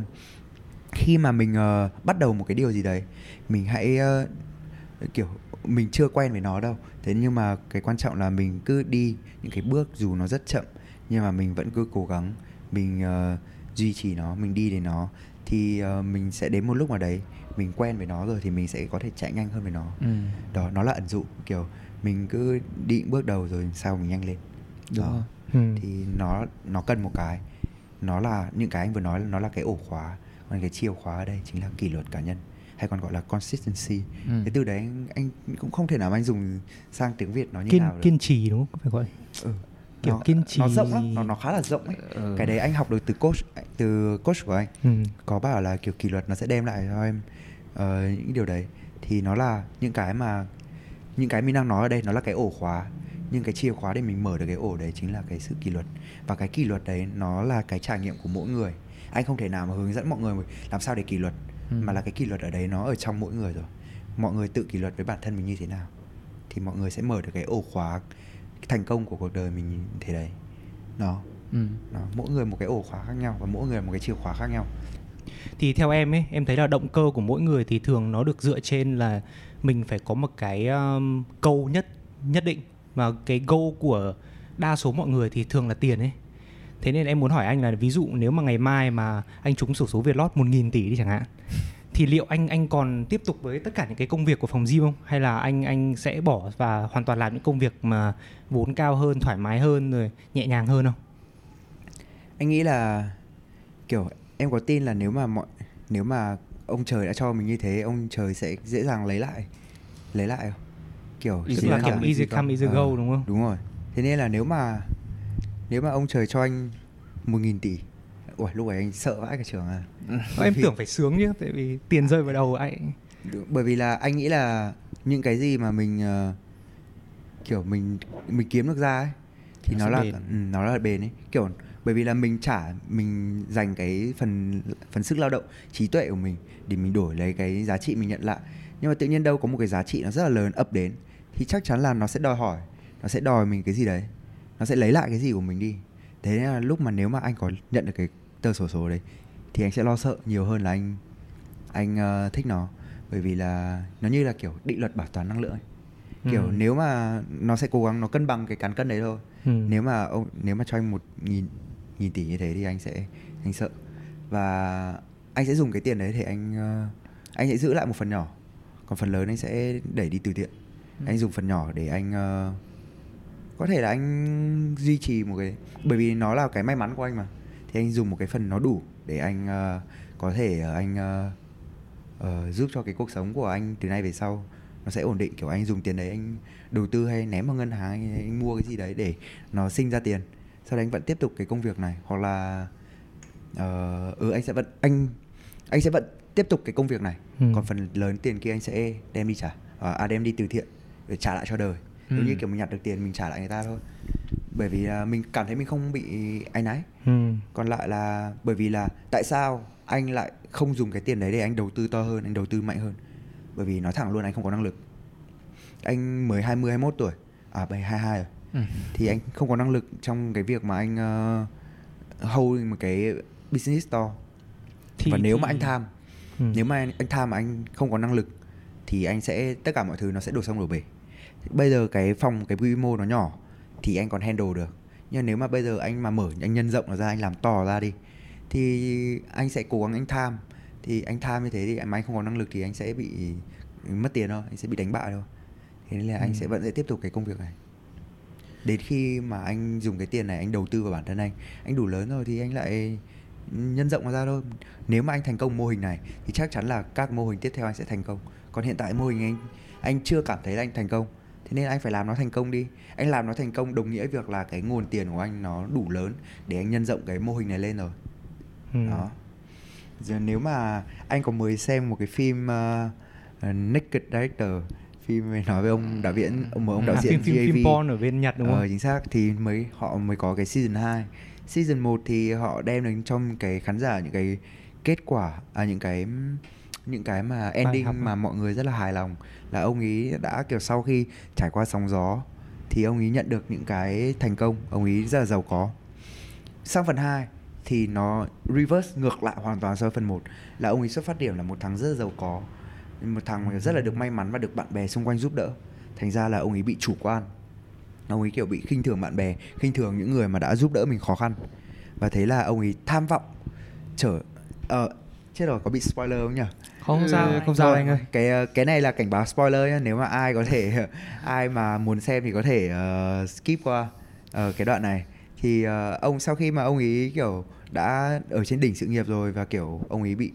khi mà mình uh, bắt đầu một cái điều gì đấy, mình hãy uh, kiểu mình chưa quen với nó đâu, thế nhưng mà cái quan trọng là mình cứ đi những cái bước dù nó rất chậm, nhưng mà mình vẫn cứ cố gắng, mình uh, duy trì nó, mình đi đến nó. Thì uh, mình sẽ đến một lúc mà đấy mình quen với nó rồi thì mình sẽ có thể chạy nhanh hơn với nó. Ừ. Đó, nó là ẩn dụ, kiểu mình cứ đi bước đầu rồi sau mình nhanh lên. Đúng đó. Ừ. Thì nó nó cần một cái, nó là những cái anh vừa nói, nó là cái ổ khóa. Còn cái chìa khóa ở đây chính là kỷ luật cá nhân, hay còn gọi là consistency. Ừ. Thế từ đấy anh, anh cũng không thể nào anh dùng sang tiếng Việt nó như kiên, nào được. Kiên trì đúng không? Phải gọi. Ừ. Kiểu nó, kiên trì. Nó rộng lắm, nó, nó khá là rộng ấy. Ừ. Cái đấy anh học được từ coach, từ coach của anh. Ừ. Có bảo là kiểu kỷ luật nó sẽ đem lại cho em uh, những điều đấy. Thì nó là những cái mà những cái mình đang nói ở đây, nó là cái ổ khóa. Nhưng cái chìa khóa để mình mở được cái ổ đấy chính là cái sự kỷ luật. Và cái kỷ luật đấy nó là cái trải nghiệm của mỗi người. Anh không thể nào mà hướng dẫn mọi người làm sao để kỷ luật. Ừ. Mà là cái kỷ luật ở đấy nó ở trong mỗi người rồi. Mọi người tự kỷ luật với bản thân mình như thế nào thì mọi người sẽ mở được cái ổ khóa thành công của cuộc đời mình thế đấy. Đó. Ừ. Đó. Mỗi người một cái ổ khóa khác nhau và mỗi người một cái chìa khóa khác nhau. Thì theo em ấy, em thấy là động cơ của mỗi người thì thường nó được dựa trên là mình phải có một cái um, goal nhất nhất định, mà cái goal của đa số mọi người thì thường là tiền ấy. Thế nên em muốn hỏi anh là ví dụ nếu mà ngày mai mà anh trúng xổ số Vietlott một nghìn tỷ đi chẳng hạn, thì liệu anh anh còn tiếp tục với tất cả những cái công việc của phòng gym không? Hay là anh anh sẽ bỏ và hoàn toàn làm những công việc mà vốn cao hơn, thoải mái hơn, rồi nhẹ nhàng hơn không? Anh nghĩ là kiểu em có tin là nếu mà mọi nếu mà ông trời đã cho mình như thế, ông trời sẽ dễ dàng lấy lại lấy lại không? Kiểu easy là come, easy come, easy go, đúng không? Đúng rồi. Thế nên là nếu mà nếu mà ông trời cho anh một nghìn tỷ, ủa lúc ấy anh sợ vãi cả trường à. Bởi em vì... tưởng phải sướng chứ, tại vì tiền rơi vào đầu anh. Bởi vì là anh nghĩ là những cái gì mà mình uh, kiểu mình mình kiếm được ra ấy, thì nó, nó là bền. Ừ, nó là bền ấy, kiểu bởi vì là mình trả, mình dành cái phần phần sức lao động, trí tuệ của mình để mình đổi lấy cái giá trị mình nhận lại. Nhưng mà tự nhiên đâu có một cái giá trị nó rất là lớn ập đến thì chắc chắn là nó sẽ đòi hỏi, nó sẽ đòi mình cái gì đấy, nó sẽ lấy lại cái gì của mình đi. Thế nên là lúc mà nếu mà anh có nhận được cái tờ sổ số đấy thì anh sẽ lo sợ nhiều hơn là anh anh uh, thích nó, bởi vì là nó như là kiểu định luật bảo toàn năng lượng ấy. Kiểu ừ. nếu mà nó sẽ cố gắng nó cân bằng cái cán cân đấy thôi. Ừ. Nếu mà ông nếu mà cho anh một nghìn nghìn tỷ như thế thì anh sẽ anh sợ, và anh sẽ dùng cái tiền đấy thì anh uh, anh sẽ giữ lại một phần nhỏ, còn phần lớn anh sẽ đẩy đi từ thiện. Ừ. Anh dùng phần nhỏ để anh uh, có thể là anh duy trì một cái, bởi vì nó là cái may mắn của anh mà, thì anh dùng một cái phần nó đủ để anh uh, có thể uh, anh uh, uh, giúp cho cái cuộc sống của anh từ nay về sau nó sẽ ổn định. Kiểu anh dùng tiền đấy anh đầu tư hay ném vào ngân hàng, anh, anh mua cái gì đấy để nó sinh ra tiền, sau đấy anh vẫn tiếp tục cái công việc này, hoặc là uh, ừ anh sẽ vẫn anh anh sẽ vẫn tiếp tục cái công việc này, ừ. còn phần lớn tiền kia anh sẽ đem đi trả à đem đi từ thiện để trả lại cho đời. Ừ. Giống như kiểu mình nhặt được tiền mình trả lại người ta thôi, bởi vì là mình cảm thấy mình không bị áy náy. Ừ. Còn lại là bởi vì là tại sao anh lại không dùng cái tiền đấy để anh đầu tư to hơn, anh đầu tư mạnh hơn? Bởi vì nói thẳng luôn anh không có năng lực. Anh mới hai mươi, hai mươi mốt tuổi, à hai mươi hai rồi. Ừ. Thì anh không có năng lực trong cái việc mà anh uh, hold một cái business store. Thì, Và nếu thì... mà anh tham, ừ. nếu mà anh, anh tham mà anh không có năng lực thì anh sẽ, tất cả mọi thứ nó sẽ đổ sông đổ bể. Bây giờ cái phòng, cái quy mô nó nhỏ thì anh còn handle được. Nhưng nếu mà bây giờ anh mà mở, anh nhân rộng nó ra, anh làm to ra đi, thì anh sẽ cố gắng anh tham. Thì anh tham như thế thì mà anh không có năng lực thì anh sẽ bị mất tiền thôi, anh sẽ bị đánh bại thôi. Thế nên là ừ. anh sẽ vẫn sẽ tiếp tục cái công việc này. Đến khi mà anh dùng cái tiền này, anh đầu tư vào bản thân anh, anh đủ lớn rồi thì anh lại nhân rộng nó ra thôi. Nếu mà anh thành công mô hình này thì chắc chắn là các mô hình tiếp theo anh sẽ thành công. Còn hiện tại mô hình anh, anh chưa cảm thấy là anh thành công, thế nên anh phải làm nó thành công đi. Anh làm nó thành công đồng nghĩa việc là cái nguồn tiền của anh nó đủ lớn để anh nhân rộng cái mô hình này lên rồi. Ừ. Đó. Giờ nếu mà anh có mới xem một cái phim uh, uh, Naked Director, phim về nói về ông đạo diễn, ông ông đạo à, diễn phim, phim, phim porn ở bên Nhật đúng không? Ờ, chính xác. Thì mới họ mới có cái season hai. Season một thì họ đem đến trong cái khán giả những cái kết quả, à, những cái những cái mà ending mà mọi người rất là hài lòng, là ông ấy đã kiểu sau khi trải qua sóng gió thì ông ấy nhận được những cái thành công, ông ấy rất là giàu có. Sang phần hai thì nó reverse ngược lại hoàn toàn so với phần một, là ông ấy xuất phát điểm là một thằng rất là giàu có, một thằng rất là được may mắn và được bạn bè xung quanh giúp đỡ. Thành ra là ông ấy bị chủ quan, ông ấy kiểu bị khinh thường bạn bè, khinh thường những người mà đã giúp đỡ mình khó khăn. Và thế là ông ấy tham vọng trở uh, chết rồi, có bị spoiler không nhỉ? Không sao, ừ, không sao anh ơi. Cái cái này là cảnh báo spoiler nhá, nếu mà ai có thể ai mà muốn xem thì có thể uh, skip qua uh, cái đoạn này. Thì uh, ông sau khi mà ông ấy kiểu đã ở trên đỉnh sự nghiệp rồi và kiểu ông ấy bị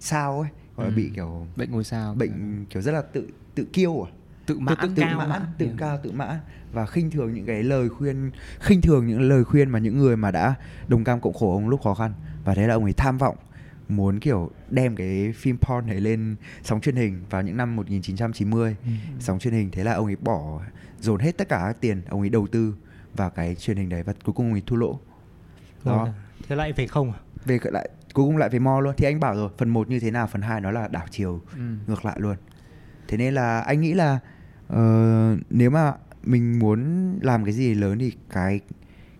sao ấy, gọi ừ. là bị kiểu bệnh ngôi sao, bệnh kiểu rất là tự tự kiêu à, tự mãn, tự, tự, tự cao, mãn, tự yeah. cao, tự mãn và khinh thường những cái lời khuyên, khinh thường những lời khuyên mà những người mà đã đồng cam cộng khổ ông lúc khó khăn. Và thế là ông ấy tham vọng muốn kiểu đem cái phim porn này lên sóng truyền hình vào những năm một chín chín mươi, ừ. sóng truyền hình. Thế là ông ấy bỏ dồn hết tất cả các tiền ông ấy đầu tư vào cái truyền hình đấy và cuối cùng ông ấy thua lỗ. Đó. Ừ. Thế lại về không à? Về lại cuối cùng lại về mo luôn. Thì anh bảo rồi, phần một như thế nào, phần hai nó là đảo chiều ừ. ngược lại luôn. Thế nên là anh nghĩ là uh, nếu mà mình muốn làm cái gì lớn thì cái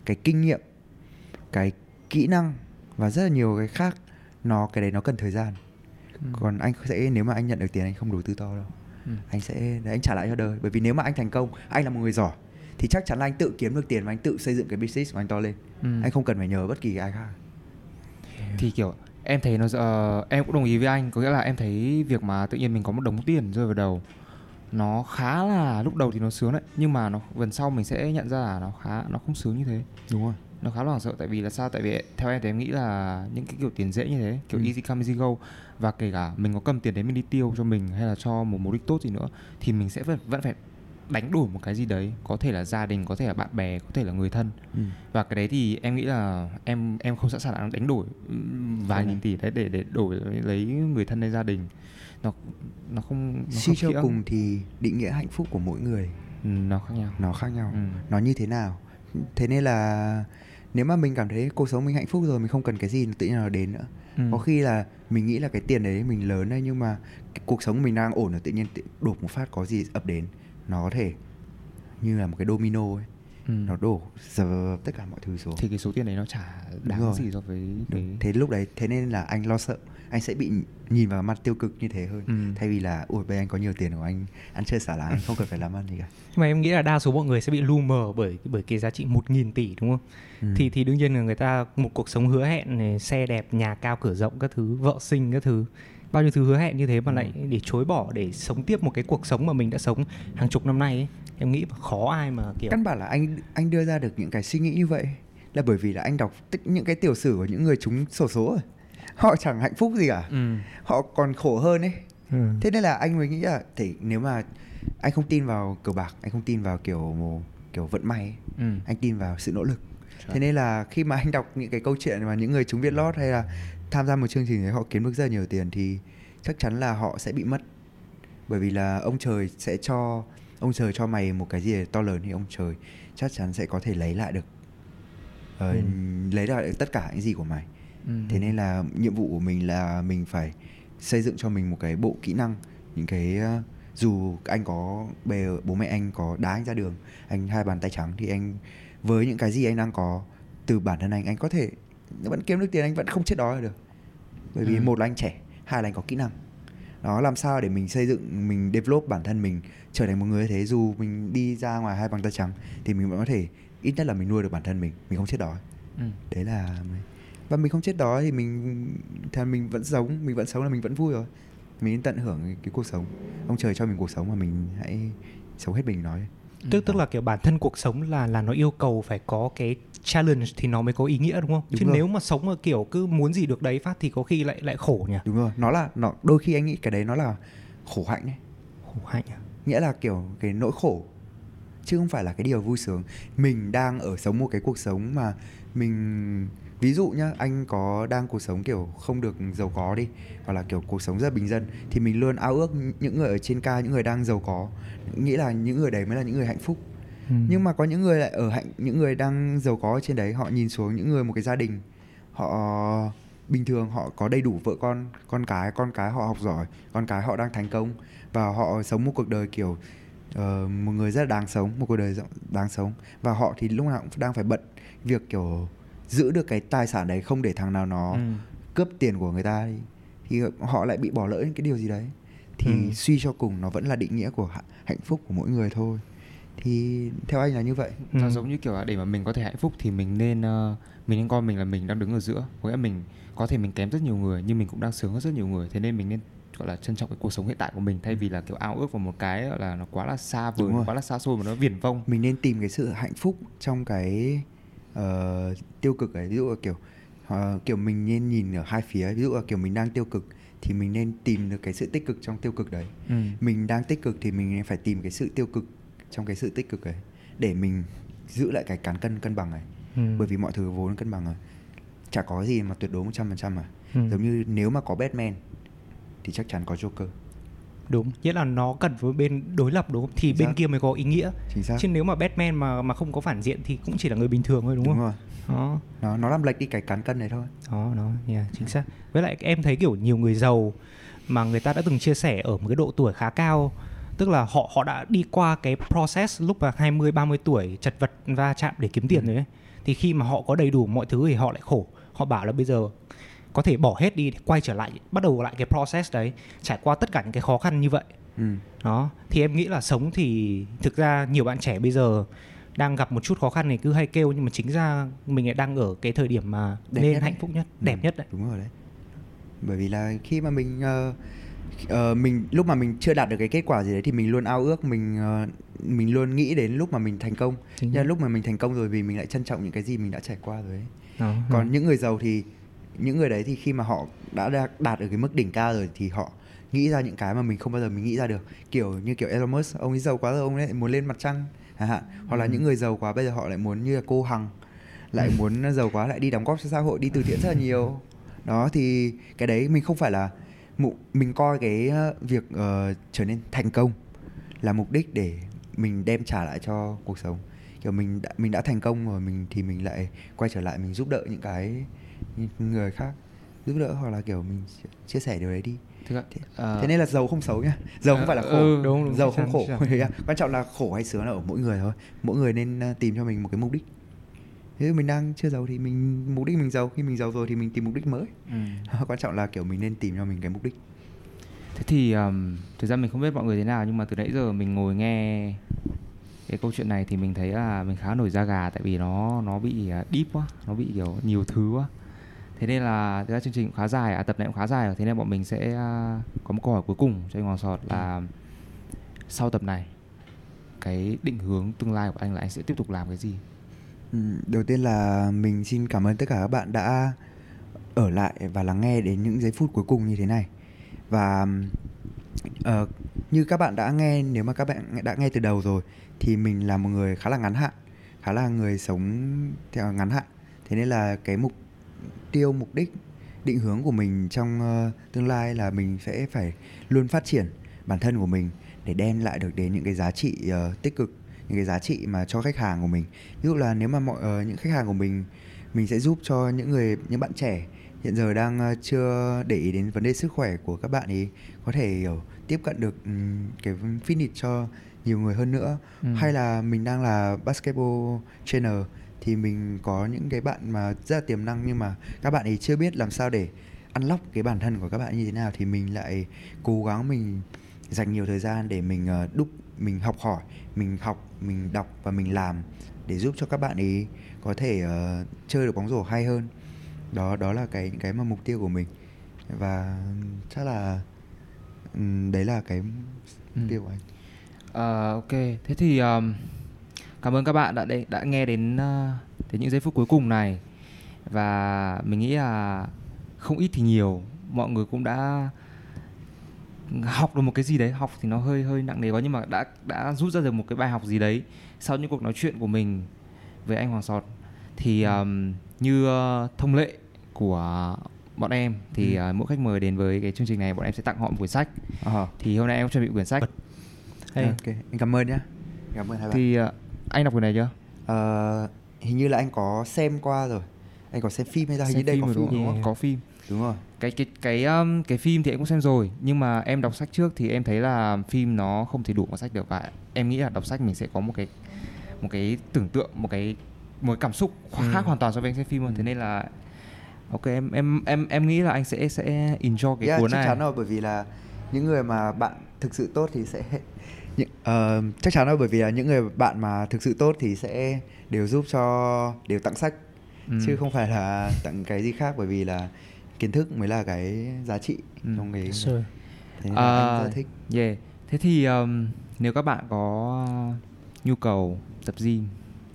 cái kinh nghiệm, cái kỹ năng và rất là nhiều cái khác, nó cái đấy nó cần thời gian. Ừ. Còn anh sẽ, nếu mà anh nhận được tiền anh không đầu tư to đâu. Ừ. Anh sẽ anh trả lại cho đời, bởi vì nếu mà anh thành công, anh là một người giỏi thì chắc chắn là anh tự kiếm được tiền và anh tự xây dựng cái business của anh to lên. Ừ. Anh không cần phải nhờ bất kỳ ai khác. Thì kiểu em thấy nó uh, em cũng đồng ý với anh, có nghĩa là em thấy việc mà tự nhiên mình có một đống tiền rơi vào đầu nó khá là, lúc đầu thì nó sướng đấy, nhưng mà nó gần sau mình sẽ nhận ra là nó khá nó không sướng như thế. Đúng rồi. Nó khá là hoảng sợ. Tại vì là sao? Tại vì theo em thì em nghĩ là những cái kiểu tiền dễ như thế, kiểu ừ. easy come easy go, và kể cả mình có cầm tiền đấy mình đi tiêu cho mình hay là cho một mục đích tốt gì nữa thì mình sẽ vẫn, vẫn phải đánh đổi một cái gì đấy, có thể là gia đình, có thể là bạn bè, có thể là người thân. Ừ. Và cái đấy thì em nghĩ là em em không sẵn sàng đánh đổi vài nghìn tỷ đấy để để đổi lấy người thân hay gia đình. Nó nó không suy cho cùng thì định nghĩa hạnh phúc của mỗi người ừ, nó khác nhau. Nó khác nhau. Ừ. Nó như thế nào Thế nên là nếu mà mình cảm thấy cuộc sống mình hạnh phúc rồi, mình không cần cái gì tự nhiên nó đến nữa. Ừ. Có khi là mình nghĩ là cái tiền đấy mình lớn đấy, nhưng mà cuộc sống mình đang ổn rồi, tự nhiên đột một phát có gì ập đến, nó có thể như là một cái domino ấy. Ừ. Nó đổ giờ tất cả mọi thứ xuống, thì cái số tiền đấy nó chả đáng gì so với cái... Thế lúc đấy, thế nên là anh lo sợ, anh sẽ bị nhìn vào mặt tiêu cực như thế hơn. Ừ. Thay vì là ôi bây anh có nhiều tiền của anh, ăn chơi xả láng, anh không cần phải làm ăn gì cả. Nhưng mà em nghĩ là đa số mọi người sẽ bị lu mờ bởi bởi cái giá trị một nghìn tỷ, đúng không? Ừ. Thì thì đương nhiên là người ta một cuộc sống hứa hẹn này, xe đẹp, nhà cao cửa rộng các thứ, vợ xinh các thứ, bao nhiêu thứ hứa hẹn như thế mà lại để chối bỏ để sống tiếp một cái cuộc sống mà mình đã sống hàng chục năm nay ấy. Em nghĩ khó ai mà kiểu căn bản là anh anh đưa ra được những cái suy nghĩ như vậy là bởi vì là anh đọc tích những cái tiểu sử của những người trúng xổ số rồi, họ chẳng hạnh phúc gì cả. Ừ. Họ còn khổ hơn ấy. Ừ. Thế nên là anh mới nghĩ là thì nếu mà anh không tin vào cờ bạc, anh không tin vào kiểu kiểu vận may ấy. Ừ. Anh tin vào sự nỗ lực. Trời. Thế nên là khi mà anh đọc những cái câu chuyện mà những người trúng Vietlott hay là tham gia một chương trình đấy họ kiếm được rất là nhiều tiền thì chắc chắn là họ sẽ bị mất, bởi vì là ông trời sẽ cho ông trời cho mày một cái gì to lớn thì ông trời chắc chắn sẽ có thể lấy lại được ờ, ừ. lấy lại được tất cả những gì của mày. Ừ. Thế nên là nhiệm vụ của mình là mình phải xây dựng cho mình một cái bộ kỹ năng, những cái dù anh có bề, bố mẹ anh có đá anh ra đường, anh hai bàn tay trắng thì anh với những cái gì anh đang có từ bản thân anh, anh có thể vẫn kiếm được tiền, anh vẫn không chết đói được. Bởi vì ừ. một là anh trẻ, hai là anh có kỹ năng. Đó, làm sao để mình xây dựng, mình develop bản thân mình trở thành một người như thế, dù mình đi ra ngoài hai bàn tay trắng thì mình vẫn có thể, ít nhất là mình nuôi được bản thân mình, mình không chết đói. Ừ. Đấy là, và mình không chết đói thì mình thì mình vẫn sống, mình vẫn sống là mình vẫn vui rồi. Mình tận hưởng cái cuộc sống. Ông trời cho mình cuộc sống mà mình hãy sống hết mình nói. Tức tức là kiểu bản thân cuộc sống là là nó yêu cầu phải có cái challenge thì nó mới có ý nghĩa, đúng không? Đúng chứ rồi. Nếu mà sống mà kiểu cứ muốn gì được đấy phát thì có khi lại lại khổ nhỉ. Đúng rồi, nó là nó đôi khi anh nghĩ cái đấy nó là khổ hạnh ấy. Khổ hạnh à? Nghĩa là kiểu cái nỗi khổ chứ không phải là cái điều vui sướng. Mình đang ở sống một cái cuộc sống mà mình, ví dụ nhá, anh có đang cuộc sống kiểu không được giàu có đi, hoặc là kiểu cuộc sống rất bình dân, thì mình luôn ao ước những người ở trên cao, những người đang giàu có, nghĩ là những người đấy mới là những người hạnh phúc. Ừ. Nhưng mà có những người lại ở hạnh, những người đang giàu có ở trên đấy, họ nhìn xuống những người một cái gia đình, họ bình thường, họ có đầy đủ vợ con, con cái, con cái họ học giỏi, con cái họ đang thành công, và họ sống một cuộc đời kiểu uh, một người rất là đáng sống, một cuộc đời đáng sống, và họ thì lúc nào cũng đang phải bận việc kiểu giữ được cái tài sản đấy, không để thằng nào nó ừ. cướp tiền của người ta đi. Thì họ lại bị bỏ lỡ những cái điều gì đấy. Thì ừ. suy cho cùng nó vẫn là định nghĩa của hạnh phúc của mỗi người thôi. Thì theo anh là như vậy. Nó ừ. giống như kiểu là để mà mình có thể hạnh phúc thì mình nên uh, mình nên coi mình là mình đang đứng ở giữa. Có nghĩa mình có thể mình kém rất nhiều người nhưng mình cũng đang sướng hơn rất nhiều người. Thế nên mình nên gọi là trân trọng cái cuộc sống hiện tại của mình, thay vì là kiểu ao ước vào một cái là nó quá là xa vời, quá là xa xôi mà nó viển vông. Mình nên tìm cái sự hạnh phúc trong cái Uh, tiêu cực ấy, ví dụ là kiểu uh, kiểu mình nên nhìn ở hai phía, ví dụ là kiểu mình đang tiêu cực thì mình nên tìm được cái sự tích cực trong tiêu cực đấy. Ừ. Mình đang tích cực thì mình phải tìm cái sự tiêu cực trong cái sự tích cực ấy để mình giữ lại cái cán cân cân bằng này. Ừ. Bởi vì mọi thứ vốn cân bằng rồi, chả có gì mà tuyệt đối một trăm phần trăm mà. Ừ. Giống như nếu mà có Batman thì chắc chắn có Joker. Đúng, nghĩa là nó cần với bên đối lập, đúng không? Thì bên kia mới có ý nghĩa. Chứ nếu mà Batman mà mà không có phản diện thì cũng chỉ là người bình thường thôi, đúng, đúng không? Rồi. Đó. Nó nó làm lệch đi cái cán cân này thôi. Đó, nó yeah, chính xác. Với lại em thấy kiểu nhiều người giàu mà người ta đã từng chia sẻ ở một cái độ tuổi khá cao, tức là họ họ đã đi qua cái process lúc mà hai mươi ba mươi tuổi chật vật va chạm để kiếm tiền ừ. rồi ấy. Thì khi mà họ có đầy đủ mọi thứ thì họ lại khổ. Họ bảo là bây giờ có thể bỏ hết đi để quay trở lại, bắt đầu lại cái process đấy, trải qua tất cả những cái khó khăn như vậy. Ừ. Đó, thì em nghĩ là sống thì thực ra nhiều bạn trẻ bây giờ đang gặp một chút khó khăn này cứ hay kêu, nhưng mà chính ra mình lại đang ở cái thời điểm mà đẹp nên hạnh đấy. Phúc nhất, ừ. đẹp nhất đấy. Đúng rồi đấy. Bởi vì là khi mà mình uh, uh, mình lúc mà mình chưa đạt được cái kết quả gì đấy thì mình luôn ao ước, mình uh, mình luôn nghĩ đến lúc mà mình thành công. Chính Nhưng lúc mà mình thành công rồi vì mình lại trân trọng những cái gì mình đã trải qua rồi ấy. Đó, Còn ừ. những người giàu thì những người đấy thì khi mà họ đã đạt được cái mức đỉnh cao rồi thì họ nghĩ ra những cái mà mình không bao giờ mình nghĩ ra được. Kiểu như kiểu Elon Musk, ông ấy giàu quá rồi ông ấy muốn lên mặt trăng chẳng hạn. Hoặc là ừ. những người giàu quá bây giờ họ lại muốn như là cô Hằng, lại muốn giàu quá lại đi đóng góp cho xã hội, đi từ thiện rất là nhiều. Đó thì cái đấy mình không phải là, mình coi cái việc uh, trở nên thành công là mục đích để mình đem trả lại cho cuộc sống. kiểu mình đã, mình đã thành công rồi mình thì mình lại quay trở lại mình giúp đỡ những cái người khác, giúp đỡ hoặc là kiểu mình chia sẻ điều đấy đi. Thế, à... thế nên là giàu không xấu nhá, giàu à, không phải là khổ, ừ, đúng, đúng, giàu không khổ. Quan trọng là khổ hay sướng là ở mỗi người thôi, mỗi người nên tìm cho mình một cái mục đích. Nếu mình đang chưa giàu thì mình mục đích mình giàu, khi mình giàu rồi thì mình tìm mục đích mới. Ừ. Quan trọng là kiểu mình nên tìm cho mình cái mục đích. Thế thì um, thực ra mình không biết mọi người thế nào, nhưng mà từ nãy giờ mình ngồi nghe cái câu chuyện này thì mình thấy là mình khá nổi da gà, tại vì nó nó bị deep quá, nó bị kiểu nhiều thứ quá. Thế nên là thực ra chương trình cũng khá dài, à, tập này cũng khá dài, thế nên bọn mình sẽ có một câu hỏi cuối cùng cho anh Hoàng Sọt là sau tập này cái định hướng tương lai của anh là anh sẽ tiếp tục làm cái gì? Đầu tiên là mình xin cảm ơn tất cả các bạn đã ở lại và lắng nghe đến những giây phút cuối cùng như thế này. Và uh, như các bạn đã nghe, nếu mà các bạn đã nghe từ đầu rồi thì mình là một người khá là ngắn hạn, khá là người sống theo ngắn hạn. Thế nên là cái mục tiêu, mục đích, định hướng của mình trong uh, tương lai là mình sẽ phải luôn phát triển bản thân của mình để đem lại được đến những cái giá trị uh, tích cực, những cái giá trị mà cho khách hàng của mình. Ví dụ là nếu mà mọi uh, những khách hàng của mình, mình sẽ giúp cho những người, những bạn trẻ hiện giờ đang uh, chưa để ý đến vấn đề sức khỏe của các bạn ấy có thể uh, tiếp cận được um, cái fitness cho nhiều người hơn nữa. Ừ. Hay là mình đang là basketball trainer thì mình có những cái bạn mà rất là tiềm năng nhưng mà các bạn ấy chưa biết làm sao để unlock cái bản thân của các bạn như thế nào, thì mình lại cố gắng mình dành nhiều thời gian để mình uh, đúc, mình học hỏi, mình học, mình đọc và mình làm để giúp cho các bạn ấy có thể uh, chơi được bóng rổ hay hơn. Đó đó là cái cái mà mục tiêu của mình, và chắc là um, đấy là cái mục tiêu của anh. Uh, ok, thế thì um, cảm ơn các bạn đã đ- đã nghe đến uh, đến những giây phút cuối cùng này, và mình nghĩ là không ít thì nhiều mọi người cũng đã học được một cái gì đấy, học thì nó hơi hơi nặng nề quá nhưng mà đã đã rút ra được một cái bài học gì đấy sau những cuộc nói chuyện của mình với anh Hoàng Sọt. Thì um, như uh, thông lệ của bọn em thì ừ. uh, mỗi khách mời đến với cái chương trình này bọn em sẽ tặng họ một quyển sách. À. Thì hôm nay em có chuẩn bị quyển sách. Hey. Ok, anh cảm ơn nhá. Cảm ơn hai bạn. Thì uh, anh đọc quyển này chưa? Uh, hình như là anh có xem qua rồi. Anh có xem phim hay sao? Hình như đây có phim đúng không? Có phim. Đúng rồi. Cái cái cái um, cái phim thì em cũng xem rồi, nhưng mà em đọc sách trước thì em thấy là phim nó không thể đủ bằng sách được, và em nghĩ là đọc sách mình sẽ có một cái một cái tưởng tượng, một cái một cái cảm xúc ừ. khác hoàn toàn so với xem phim hơn. Ừ. Thế nên là ok, em em em em nghĩ là anh sẽ sẽ enjoy cái yeah, cuốn này. Chắc chắn rồi, bởi vì là những người mà bạn thực sự tốt thì sẽ những, uh, chắc chắn rồi bởi vì là những người bạn mà thực sự tốt thì sẽ đều giúp cho, đều tặng sách ừ. chứ không phải là tặng cái gì khác, bởi vì là kiến thức mới là cái giá trị ừ. trong cái sure. Thế nên là uh, anh rất thích. Yeah. Thế thì um, nếu các bạn có nhu cầu tập gym,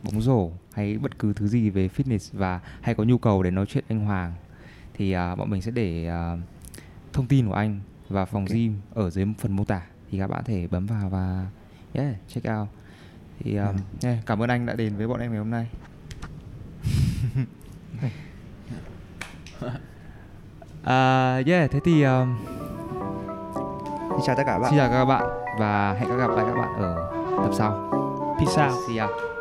bóng rổ hay bất cứ thứ gì về fitness và hay có nhu cầu để nói chuyện anh Hoàng thì uh, bọn mình sẽ để uh, thông tin của anh và phòng okay. gym ở dưới phần mô tả, thì các bạn có thể bấm vào và yeah, check out. Thì um, yeah, cảm ơn anh đã đến với bọn em ngày hôm nay. Uh, yeah, thế thì um, xin chào tất cả các bạn. Xin chào các bạn và hẹn gặp lại các bạn ở tập sau. Peace out. See ya.